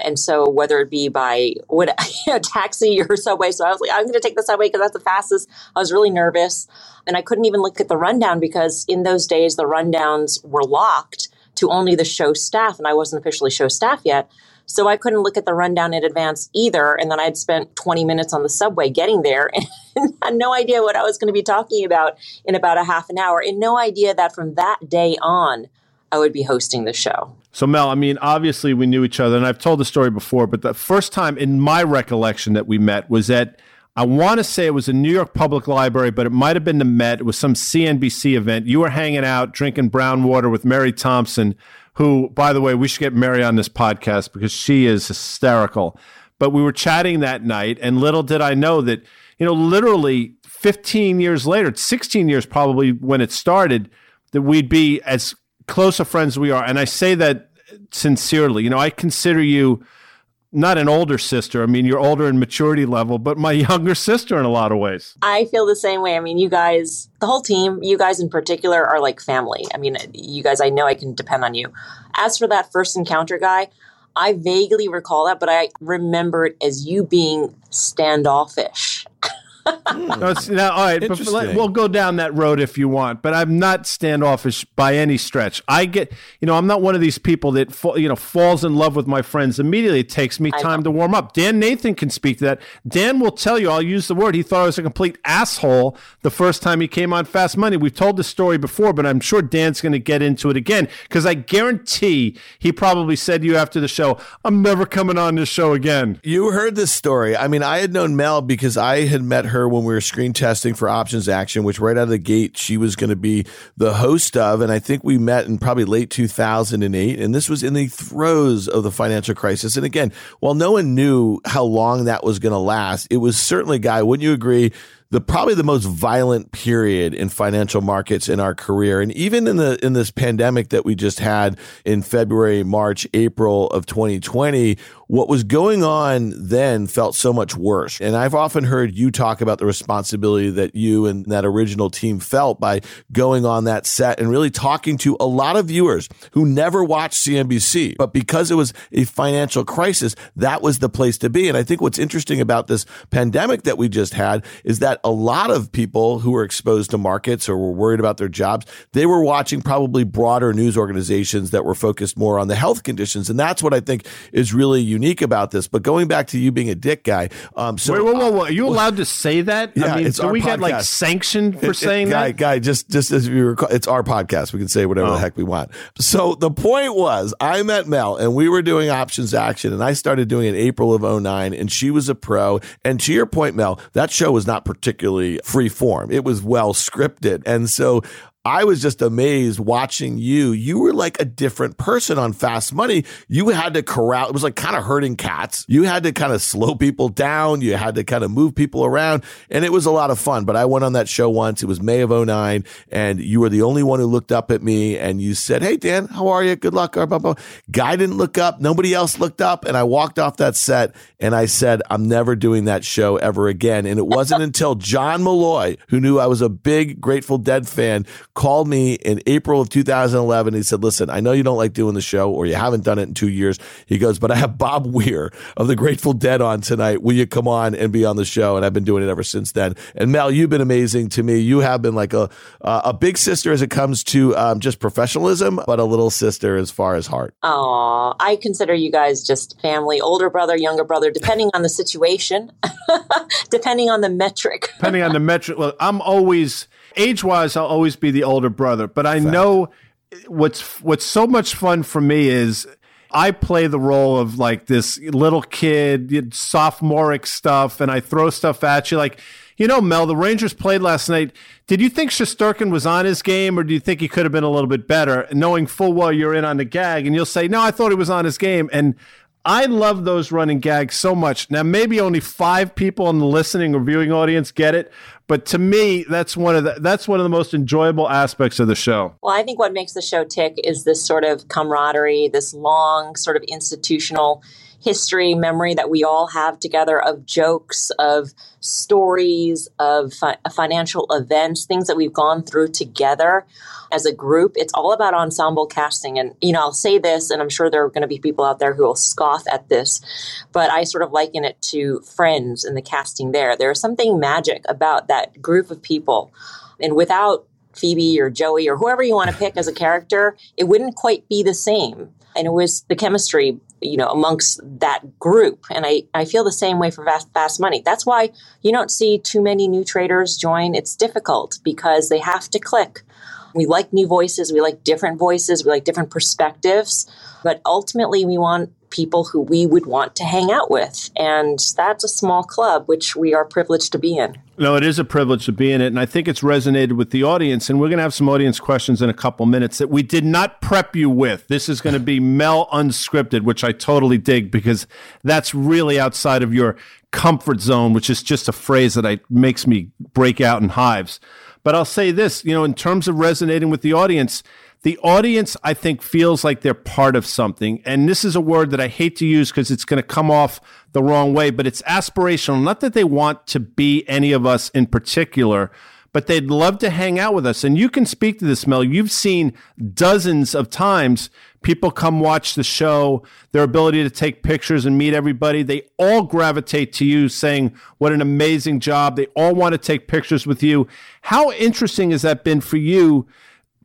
And so whether it be by what, you know, taxi or subway. So I was like, I'm going to take the subway because that's the fastest. I was really nervous. And I couldn't even look at the rundown because in those days, the rundowns were locked to only the show staff, and I wasn't officially show staff yet. So I couldn't look at the rundown in advance either. And then I'd spent twenty minutes on the subway getting there and had no idea what I was going to be talking about in about a half an hour, and no idea that from that day on, I would be hosting the show. So Mel, I mean, obviously we knew each other, and I've told the story before, but the first time in my recollection that we met was at, I want to say it was a New York Public Library, but it might have been the Met. It was some C N B C event. You were hanging out, drinking brown water with Mary Thompson, who, by the way, we should get Mary on this podcast because she is hysterical. But we were chatting that night, and little did I know that, you know, literally fifteen years later, sixteen years probably when it started, that we'd be as close of friends as we are. And I say that sincerely. You know, I consider you not an older sister. I mean, you're older in maturity level, but my younger sister in a lot of ways. I feel the same way. I mean, you guys, the whole team, you guys in particular are like family. I mean, you guys, I know I can depend on you. As for that first encounter guy, I vaguely recall that, but I remember it as you being standoffish. No, it's, now, all right, but let, we'll go down that road if you want, but I'm not standoffish by any stretch. I get, you know, I'm not one of these people that, fall, you know, falls in love with my friends immediately. It takes me time to warm up. Dan Nathan can speak to that. Dan will tell you, I'll use the word, he thought I was a complete asshole the first time he came on Fast Money. We've told this story before, but I'm sure Dan's going to get into it again, because I guarantee he probably said to you after the show, I'm never coming on this show again. You heard this story. I mean, I had known Mel because I had met her when we were screen testing for Options Action, which right out of the gate, she was going to be the host of. And I think we met in probably late two thousand eight. And this was in the throes of the financial crisis. And again, while no one knew how long that was going to last, it was certainly, Guy, wouldn't you agree, the probably the most violent period in financial markets in our career. And even in the in this pandemic that we just had in February, March, April of twenty twenty, what was going on then felt so much worse. And I've often heard you talk about the responsibility that you and that original team felt by going on that set and really talking to a lot of viewers who never watched C N B C. But because it was a financial crisis, that was the place to be. And I think what's interesting about this pandemic that we just had is that a lot of people who were exposed to markets or were worried about their jobs, they were watching probably broader news organizations that were focused more on the health conditions. And that's what I think is really unique about this. But going back to you being a dick guy. Um, so, wait, whoa, whoa, whoa. Are you allowed to say that? Yeah, I mean, do we podcast. Get like sanctioned for it, saying it, guy, that? Guy, just, just as we recall, it's our podcast. We can say whatever oh. the heck we want. So the point was, I met Mel and we were doing Options Action, and I started doing it in April of oh nine, and she was a pro. And to your point, Mel, that show was not particularly particularly free form. It was well scripted. And so I was just amazed watching you. You were like a different person on Fast Money. You had to corral. It was like kind of herding cats. You had to kind of slow people down. You had to kind of move people around. And it was a lot of fun. But I went on that show once. It was May of oh nine. And you were the only one who looked up at me. And you said, hey, Dan, how are you? Good luck. Guy didn't look up. Nobody else looked up. And I walked off that set. And I said, I'm never doing that show ever again. And it wasn't until John Malloy, who knew I was a big Grateful Dead fan, called me in April of two thousand eleven. He said, listen, I know you don't like doing the show or you haven't done it in two years. He goes, but I have Bob Weir of the Grateful Dead on tonight. Will you come on and be on the show? And I've been doing it ever since then. And Mel, you've been amazing to me. You have been like a uh, a big sister as it comes to um, just professionalism, but a little sister as far as heart. Aw, I consider you guys just family, older brother, younger brother, depending on the situation, depending on the metric. Depending on the metric. Well, I'm always... age-wise, I'll always be the older brother, but I Fair. know what's what's so much fun for me is I play the role of like this little kid, sophomoric stuff, and I throw stuff at you. Like, you know, Mel, the Rangers played last night. Did you think Shesterkin was on his game, or do you think he could have been a little bit better, knowing full well you're in on the gag? And you'll say, no, I thought he was on his game. And I love those running gags so much. Now, maybe only five people in the listening or viewing audience get it, but to me, that's one of the that's one of the most enjoyable aspects of the show. Well, I think what makes the show tick is this sort of camaraderie, this long sort of institutional history, memory that we all have together of jokes, of stories, of fi- financial events, things that we've gone through together as a group. It's all about ensemble casting. And, you know, I'll say this, and I'm sure there are going to be people out there who will scoff at this, but I sort of liken it to Friends and the casting there. There's something magic about that group of people. And without Phoebe or Joey or whoever you want to pick as a character, it wouldn't quite be the same. And it was the chemistry, you know, amongst that group. And I, I feel the same way for fast, fast money. That's why you don't see too many new traders join. It's difficult because they have to click. We like new voices. We like different voices. We like different perspectives. But ultimately, we want people who we would want to hang out with. And that's a small club, which we are privileged to be in. No, it is a privilege to be in it. And I think it's resonated with the audience. And we're going to have some audience questions in a couple minutes that we did not prep you with. This is going to be Mel Unscripted, which I totally dig because that's really outside of your comfort zone, which is just a phrase that I makes me break out in hives. But I'll say this, you know, in terms of resonating with the audience, the audience, I think, feels like they're part of something. And this is a word that I hate to use because it's going to come off the wrong way, but it's aspirational. Not that they want to be any of us in particular, but they'd love to hang out with us. And you can speak to this, Mel. You've seen dozens of times people come watch the show, their ability to take pictures and meet everybody. They all gravitate to you saying, what an amazing job. They all want to take pictures with you. How interesting has that been for you,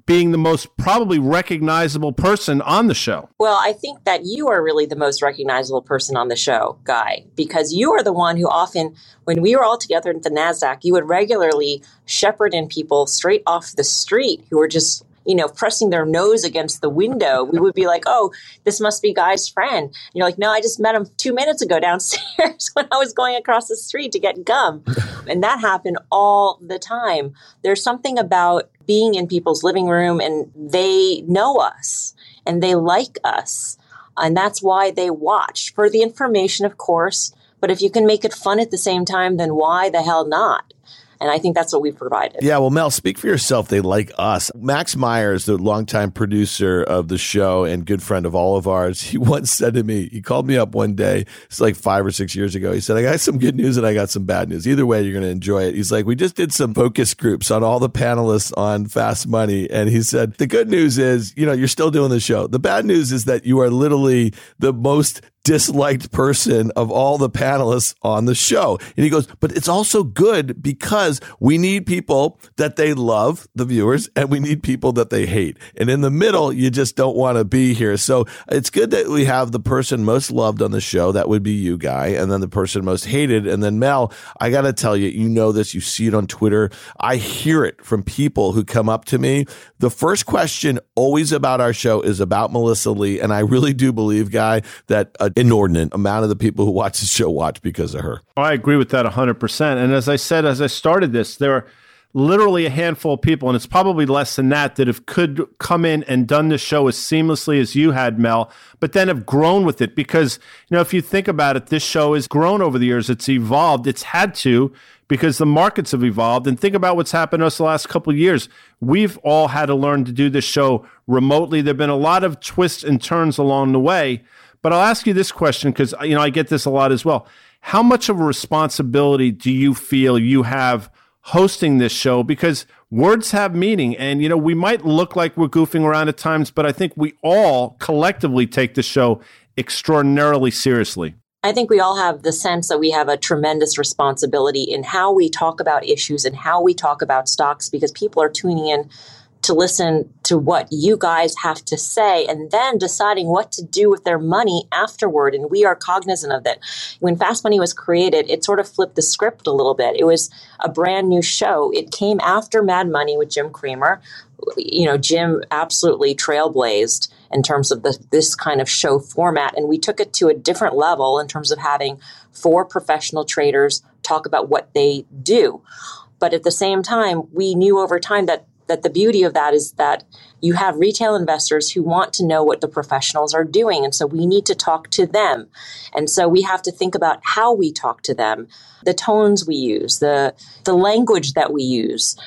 being the most probably recognizable person on the show? Well, I think that you are really the most recognizable person on the show, Guy, because you are the one who often, when we were all together at the NASDAQ, you would regularly shepherd in people straight off the street who were just, you know, pressing their nose against the window. We would be like, oh, this must be Guy's friend. And you're like, no, I just met him two minutes ago downstairs when I was going across the street to get gum. And that happened all the time. There's something about being in people's living room, and they know us and they like us. And that's why they watch, for the information, of course. But if you can make it fun at the same time, then why the hell not? And I think that's what we've provided. Yeah. Well, Mel, speak for yourself. They like us. Max Myers, the longtime producer of the show and good friend of all of ours, he once said to me, he called me up one day. It's like five or six years ago. He said, I got some good news and I got some bad news. Either way, you're going to enjoy it. He's like, we just did some focus groups on all the panelists on Fast Money. And he said, the good news is, you know, you're still doing the show. The bad news is that you are literally the most disliked person of all the panelists on the show. And he goes, but it's also good because we need people that they love, the viewers, and we need people that they hate. And in the middle, you just don't want to be here. So it's good that we have the person most loved on the show. That would be you, Guy, and then the person most hated. And then Mel, I got to tell you, you know this, you see it on Twitter. I hear it from people who come up to me. The first question always about our show is about Melissa Lee. And I really do believe, Guy, that a inordinate amount of the people who watch the show watch because of her. I agree with that one hundred percent. And as I said, as I started this, there are literally a handful of people, and it's probably less than that, that have could come in and done the show as seamlessly as you had, Mel, but then have grown with it. Because, you know, if you think about it, this show has grown over the years. It's evolved. It's had to, because the markets have evolved. And think about what's happened to us the last couple of years. We've all had to learn to do this show remotely. There have been a lot of twists and turns along the way. But I'll ask you this question, because, you know, I get this a lot as well. How much of a responsibility do you feel you have hosting this show? Because words have meaning. And, you know, we might look like we're goofing around at times, but I think we all collectively take the show extraordinarily seriously. I think we all have the sense that we have a tremendous responsibility in how we talk about issues and how we talk about stocks, because people are tuning in to listen to what you guys have to say and then deciding what to do with their money afterward. And we are cognizant of that. When Fast Money was created, it sort of flipped the script a little bit. It was a brand new show. It came after Mad Money with Jim Cramer. You know, Jim absolutely trailblazed in terms of the, this kind of show format. And we took it to a different level in terms of having four professional traders talk about what they do. But at the same time, we knew over time that that the beauty of that is that you have retail investors who want to know what the professionals are doing. And so we need to talk to them. And so we have to think about how we talk to them, the tones we use, the the language that we use.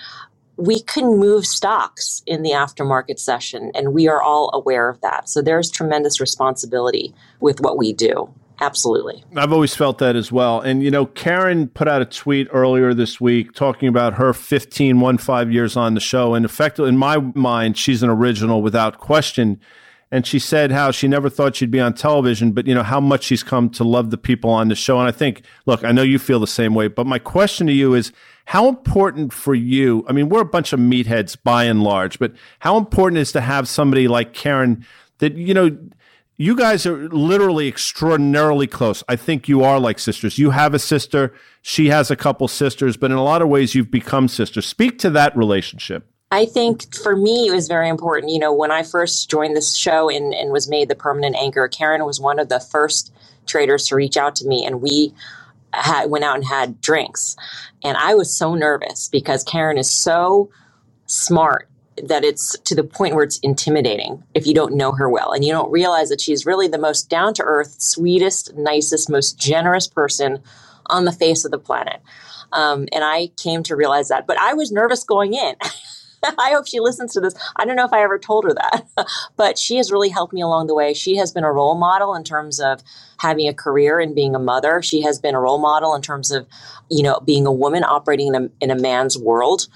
We can move stocks in the aftermarket session, and we are all aware of that. So there's tremendous responsibility with what we do. Absolutely. I've always felt that as well. And, you know, Karen put out a tweet earlier this week talking about her fifteen, fifteen years on the show. And effectively, in my mind, she's an original without question. And she said how she never thought she'd be on television, but, you know, how much she's come to love the people on the show. And I think, look, I know you feel the same way, but my question to you is, how important for you, I mean, we're a bunch of meatheads by and large, but how important is to have somebody like Karen that, you know, you guys are literally extraordinarily close. I think you are like sisters. You have a sister. She has a couple sisters. But in a lot of ways, you've become sisters. Speak to that relationship. I think for me, it was very important. You know, when I first joined this show and, and was made the permanent anchor, Karen was one of the first traders to reach out to me. And we had, went out and had drinks. And I was so nervous because Karen is so smart that it's to the point where it's intimidating if you don't know her well and you don't realize that she's really the most down-to-earth, sweetest, nicest, most generous person on the face of the planet. Um, and I came to realize that. But I was nervous going in. I hope she listens to this. I don't know if I ever told her that, but she has really helped me along the way. She has been a role model in terms of having a career and being a mother. She has been a role model in terms of, you know, being a woman operating in a, in a man's world.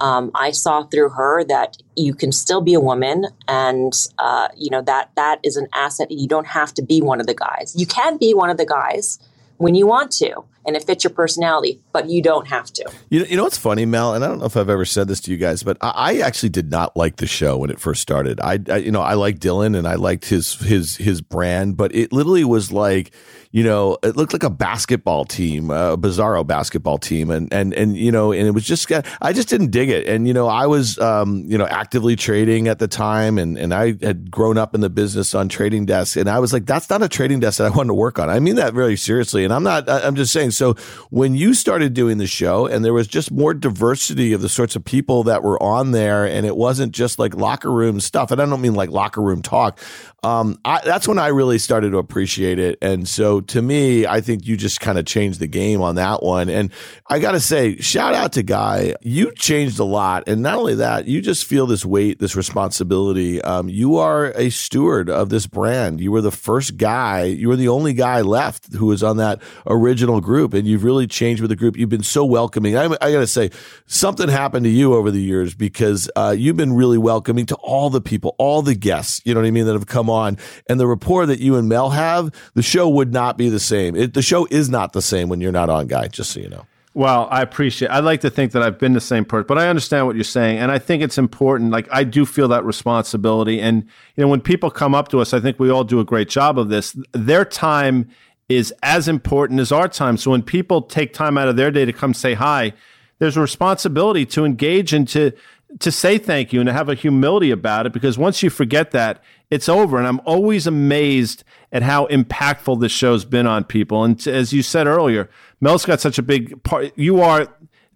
Um, I saw through her that you can still be a woman, and uh, you know that that is an asset. You don't have to be one of the guys. You can be one of the guys when you want to, and it fits your personality, but you don't have to. You, you know what's funny, Mel, and I don't know if I've ever said this to you guys, but I, I actually did not like the show when it first started. I, I you know, I liked Dylan and I liked his his his brand, but it literally was like, you know, it looked like a basketball team, a bizarro basketball team, and and and you know, and it was just, I just didn't dig it. And you know, I was um, you know, actively trading at the time, and and I had grown up in the business on trading desks, and I was like, that's not a trading desk that I wanted to work on. I mean that really seriously, and I'm not, I'm just saying. So when you started doing the show, and there was just more diversity of the sorts of people that were on there, and it wasn't just like locker room stuff, and I don't mean like locker room talk. Um, I, that's when I really started to appreciate it, and so. To me, I think you just kind of changed the game on that one. And I got to say, shout out to Guy. You changed a lot. And not only that, you just feel this weight, this responsibility. Um, you are a steward of this brand. You were the first guy. You were the only guy left who was on that original group. And you've really changed with the group. You've been so welcoming. I, I got to say, something happened to you over the years because uh, you've been really welcoming to all the people, all the guests, you know what I mean, that have come on. And the rapport that you and Mel have, the show would not be the same. It, the show is not the same when you're not on, Guy, just so you know. Well, I appreciate it. I like to think that I've been the same person, but I understand what you're saying. And I think it's important. Like, I do feel that responsibility. And, you know, when people come up to us, I think we all do a great job of this. Their time is as important as our time. So when people take time out of their day to come say hi, there's a responsibility to engage and to to say thank you and to have a humility about it, because once you forget that, it's over. And I'm always amazed at how impactful this show's been on people. And t- as you said earlier, Mel's got such a big part. You are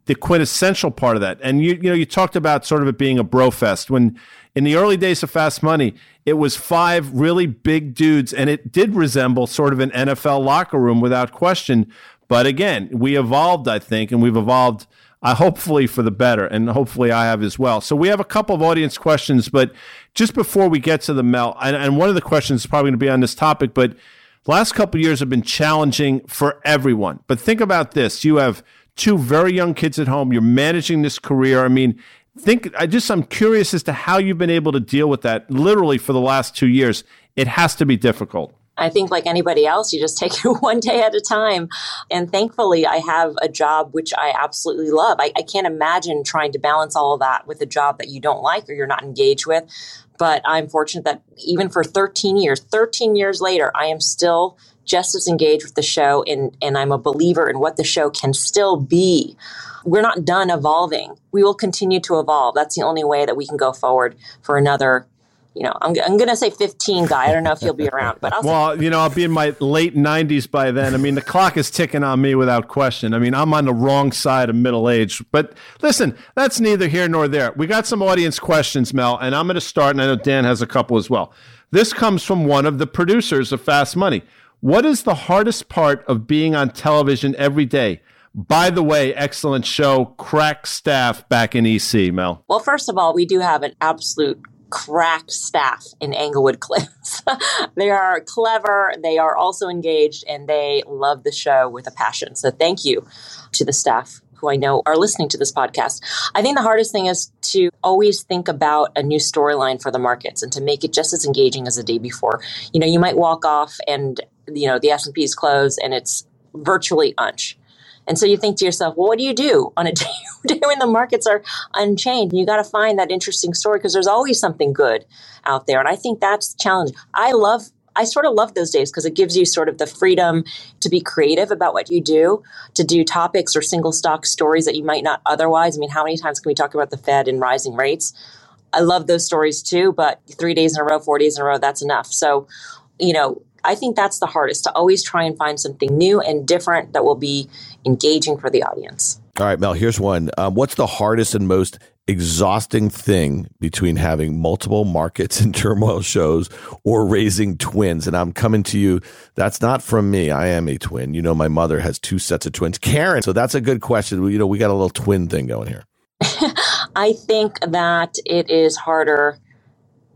the quintessential part of that. And you you know, you talked about sort of it being a bro fest. When in the early days of Fast Money, it was five really big dudes, and it did resemble sort of an N F L locker room without question. But again, we evolved, I think, and we've evolved I uh, hopefully for the better, and hopefully I have as well. So we have a couple of audience questions, but just before we get to the Mel, and, and one of the questions is probably going to be on this topic, but the last couple of years have been challenging for everyone. But think about this. You have two very young kids at home. You're managing this career. I mean, think. I just I'm curious as to how you've been able to deal with that literally for the last two years. It has to be difficult. I think like anybody else, you just take it one day at a time. And thankfully, I have a job which I absolutely love. I, I can't imagine trying to balance all of that with a job that you don't like or you're not engaged with. But I'm fortunate that even for thirteen years, thirteen years later, I am still just as engaged with the show. And, and I'm a believer in what the show can still be. We're not done evolving. We will continue to evolve. That's the only way that we can go forward for another You know, I'm, I'm going to say fifteen, Guy. I don't know if you'll be around, but I'll well, say- you know, I'll be in my late nineties by then. I mean, the clock is ticking on me without question. I mean, I'm on the wrong side of middle age. But listen, that's neither here nor there. We got some audience questions, Mel, and I'm going to start. And I know Dan has a couple as well. This comes from one of the producers of Fast Money. What is the hardest part of being on television every day? By the way, excellent show, crack staff back in E C, Mel. Well, first of all, we do have an absolute crack staff in Englewood Cliffs. They are clever. They are also engaged, and they love the show with a passion. So thank you to the staff who I know are listening to this podcast. I think the hardest thing is to always think about a new storyline for the markets and to make it just as engaging as the day before. You know, you might walk off and, you know, the S and P is closed and it's virtually unch. And so you think to yourself, well, what do you do on a day when the markets are unchained? And you got to find that interesting story because there's always something good out there. And I think that's the challenge. I love, I sort of love those days because it gives you sort of the freedom to be creative about what you do, to do topics or single stock stories that you might not otherwise. I mean, how many times can we talk about the Fed and rising rates? I love those stories too, but three days in a row, four days in a row, that's enough. So, you know, I think that's the hardest, to always try and find something new and different that will be engaging for the audience. All right, Mel, here's one. Um, what's the hardest and most exhausting thing between having multiple markets and turmoil shows or raising twins? And I'm coming to you. That's not from me. I am a twin. You know, my mother has two sets of twins. Karen, so that's a good question. You know, we got a little twin thing going here. I think that it is harder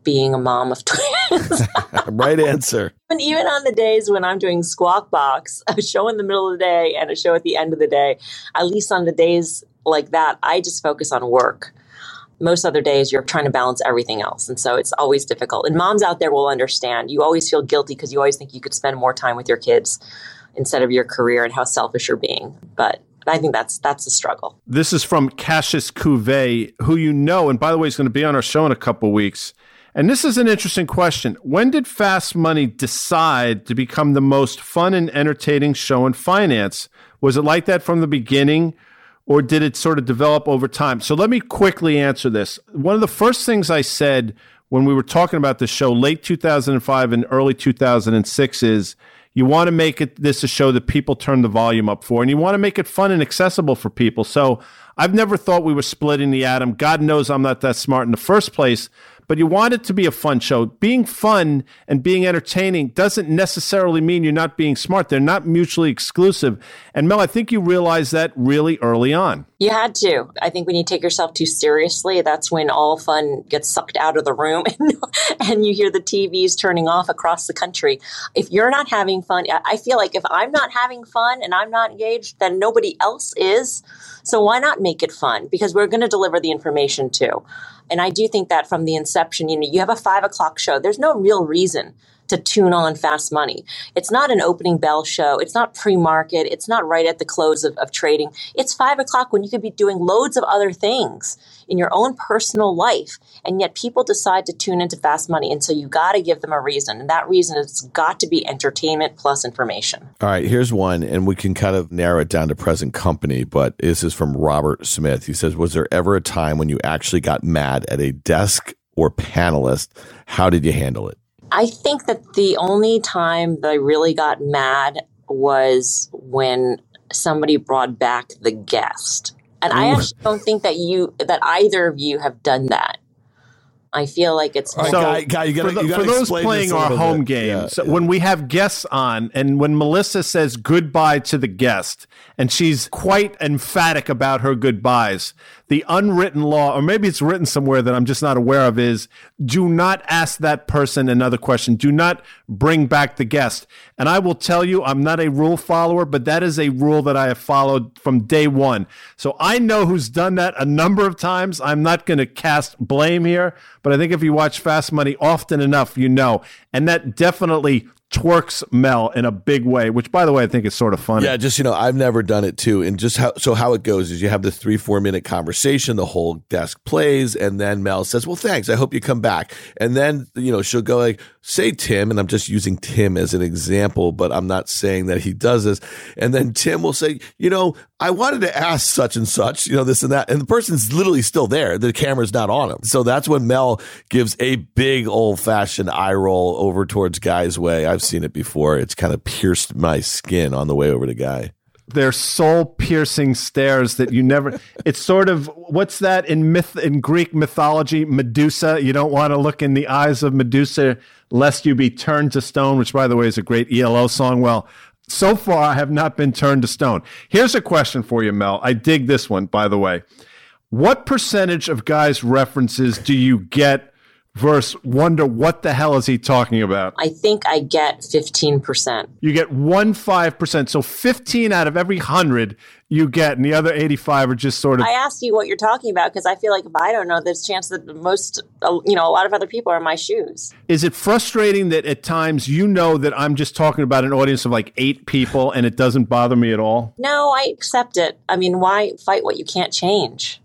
being a mom of twins. Right answer. And even on the days when I'm doing Squawk Box, a show in the middle of the day and a show at the end of the day, at least on the days like that, I just focus on work. Most other days, you're trying to balance everything else. And so it's always difficult. And moms out there will understand. You always feel guilty because you always think you could spend more time with your kids instead of your career and how selfish you're being. But I think that's that's a struggle. This is from Cassius Cuvée, who you know, and by the way, is going to be on our show in a couple of weeks. And this is an interesting question. When did Fast Money decide to become the most fun and entertaining show in finance? Was it like that from the beginning? Or did it sort of develop over time? So let me quickly answer this. One of the first things I said when we were talking about this show late two thousand five and early two thousand six is you want to make it this a show that people turn the volume up for, and you want to make it fun and accessible for people. So I've never thought we were splitting the atom. God knows I'm not that smart in the first place, but you want it to be a fun show. Being fun and being entertaining doesn't necessarily mean you're not being smart. They're not mutually exclusive. And Mel, I think you realized that really early on. You had to. I think when you take yourself too seriously, that's when all fun gets sucked out of the room and, and you hear the T Vs turning off across the country. If you're not having fun, I feel like if I'm not having fun and I'm not engaged, then nobody else is. So why not make it fun? Because we're going to deliver the information too. And I do think that from the inception, you know, you have a five o'clock show. There's no real reason to tune on Fast Money. It's not an opening bell show. It's not pre-market. It's not right at the close of, of trading. It's five o'clock when you could be doing loads of other things in your own personal life. And yet people decide to tune into Fast Money. And so you got to give them a reason. And that reason has got to be entertainment plus information. All right, here's one. And we can kind of narrow it down to present company. But this is from Robert Smith. He says, was there ever a time when you actually got mad at a desk or panelist? How did you handle it? I think that the only time that I really got mad was when somebody brought back the guest. And I actually don't think that you, that either of you have done that. I feel like it's... Right, so, guy, guy, you gotta, for, the, you gotta for those playing our home game, yeah, so yeah. When we have guests on and when Melissa says goodbye to the guest, and she's quite emphatic about her goodbyes, the unwritten law, or maybe it's written somewhere that I'm just not aware of, is do not ask that person another question. Do not bring back the guest. And I will tell you, I'm not a rule follower, but that is a rule that I have followed from day one. So I know who's done that a number of times. I'm not going to cast blame here. But I think if you watch Fast Money often enough, you know. And that definitely twerks Mel in a big way, which, by the way, I think is sort of funny. Yeah, just, you know, I've never done it, too. And just how so how it goes is you have the three, four minute conversation. The whole desk plays. And then Mel says, well, thanks. I hope you come back. And then, you know, she'll go like, say Tim. And I'm just using Tim as an example, but I'm not saying that he does this. And then Tim will say, you know, I wanted to ask such and such, you know, this and that. And the person's literally still there. The camera's not on him. So that's when Mel gives a big old fashioned eye roll over towards Guy's way. I've seen it before. It's kind of pierced my skin on the way over to Guy. They're soul piercing stares that you never, it's sort of, what's that in myth, in Greek mythology, Medusa. You don't want to look in the eyes of Medusa lest you be turned to stone, which by the way is a great E L O song. Well, so far, I have not been turned to stone. Here's a question for you, Mel. I dig this one, by the way. What percentage of Guy's references do you get versus wonder what the hell is he talking about? I think I get fifteen percent. You get one five percent. So fifteen out of every one hundred you get, and the other eighty-five are just sort of... I asked you what you're talking about because I feel like if I don't know, there's a chance that most, you know, a lot of other people are in my shoes. Is it frustrating that at times you know that I'm just talking about an audience of like eight people and it doesn't bother me at all? No, I accept it. I mean, why fight what you can't change?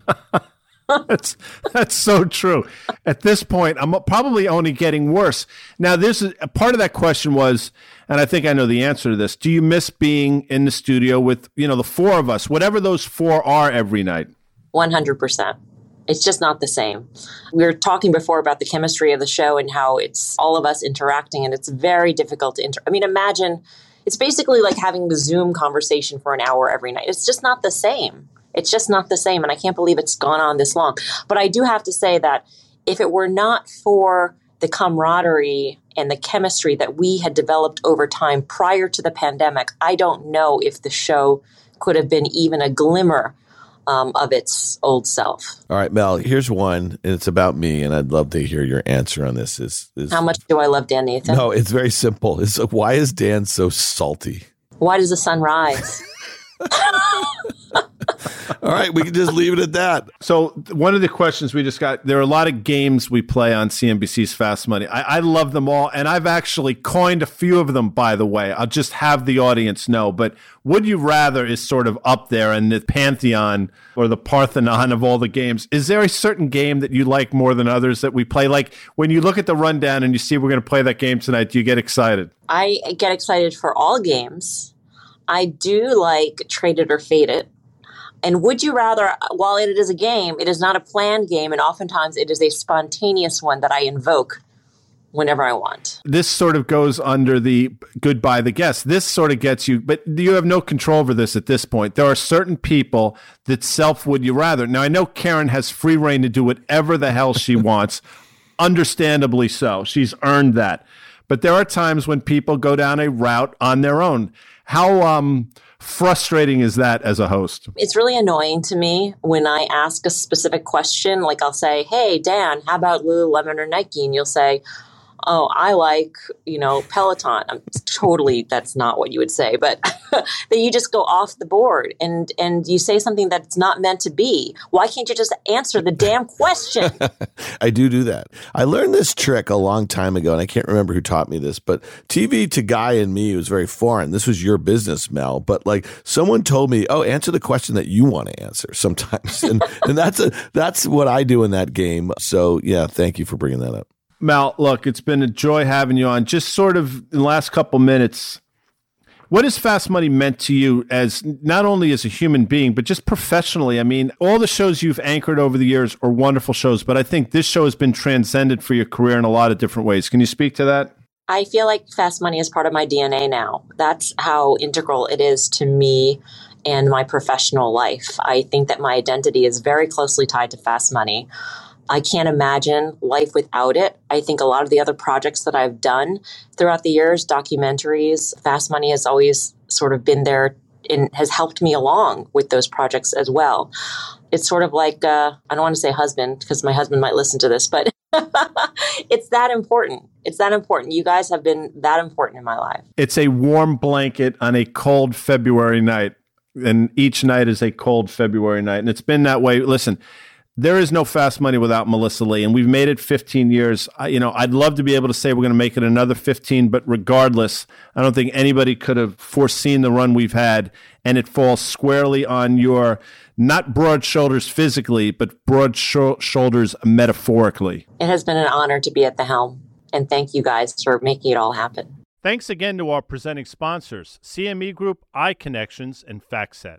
That's that's so true. At this point, I'm probably only getting worse. Now, this is part of that question was, and I think I know the answer to this. Do you miss being in the studio with, you know, the four of us, whatever those four are every night? one hundred percent. It's just not the same. We were talking before about the chemistry of the show and how it's all of us interacting, and it's very difficult to inter- I mean, imagine it's basically like having the Zoom conversation for an hour every night. It's just not the same. It's just not the same. And I can't believe it's gone on this long. But I do have to say that if it were not for the camaraderie and the chemistry that we had developed over time prior to the pandemic, I don't know if the show could have been even a glimmer um, of its old self. All right, Mel, here's one, and it's about me, and I'd love to hear your answer on this. Is, is How much do I love Dan Nathan? No, it's very simple. It's like, why is Dan so salty? Why does the sun rise? All right, we can just leave it at that. So one of the questions we just got, there are a lot of games we play on C N B C's Fast Money. I, I love them all, and I've actually coined a few of them, by the way. I'll just have the audience know. But Would You Rather is sort of up there in the pantheon or the Parthenon of all the games. Is there a certain game that you like more than others that we play? Like when you look at the rundown and you see we're going to play that game tonight, do you get excited? I get excited for all games. I do like Trade It or Fade It. And Would You Rather, while it is a game, it is not a planned game, and oftentimes it is a spontaneous one that I invoke whenever I want. This sort of goes under the goodbye the guest. This sort of gets you, but you have no control over this at this point. There are certain people that self Would You Rather. Now, I know Karen has free reign to do whatever the hell she wants, understandably so. She's earned that. But there are times when people go down a route on their own. How um, frustrating is that as a host? It's really annoying to me when I ask a specific question. Like I'll say, hey, Dan, how about Lululemon or Nike? And you'll say, oh, I like, you know, Peloton. I'm totally, that's not what you would say, but that you just go off the board and, and you say something that's not meant to be. Why can't you just answer the damn question? I do do that. I learned this trick a long time ago, and I can't remember who taught me this, but T V to Guy and me was very foreign. This was your business, Mel, but like someone told me, oh, answer the question that you want to answer sometimes. And, and that's a, that's what I do in that game. So yeah, thank you for bringing that up. Mal, look, it's been a joy having you on. Just sort of in the last couple minutes, what has Fast Money meant to you as not only as a human being, but just professionally? I mean, all the shows you've anchored over the years are wonderful shows, but I think this show has been transcended for your career in a lot of different ways. Can you speak to that? I feel like Fast Money is part of my D N A now. That's how integral it is to me and my professional life. I think that my identity is very closely tied to Fast Money. I can't imagine life without it. I think a lot of the other projects that I've done throughout the years, documentaries, Fast Money has always sort of been there and has helped me along with those projects as well. It's sort of like, uh, I don't want to say husband because my husband might listen to this, but it's that important. It's that important. You guys have been that important in my life. It's a warm blanket on a cold February night. And each night is a cold February night. And it's been that way. Listen, there is no Fast Money without Melissa Lee, and we've made it fifteen years. I, you know, I'd love to be able to say we're going to make it another fifteen, but regardless, I don't think anybody could have foreseen the run we've had, and it falls squarely on your not broad shoulders physically, but broad sh- shoulders metaphorically. It has been an honor to be at the helm, and thank you guys for making it all happen. Thanks again to our presenting sponsors, C M E Group, iConnections, and FactSet.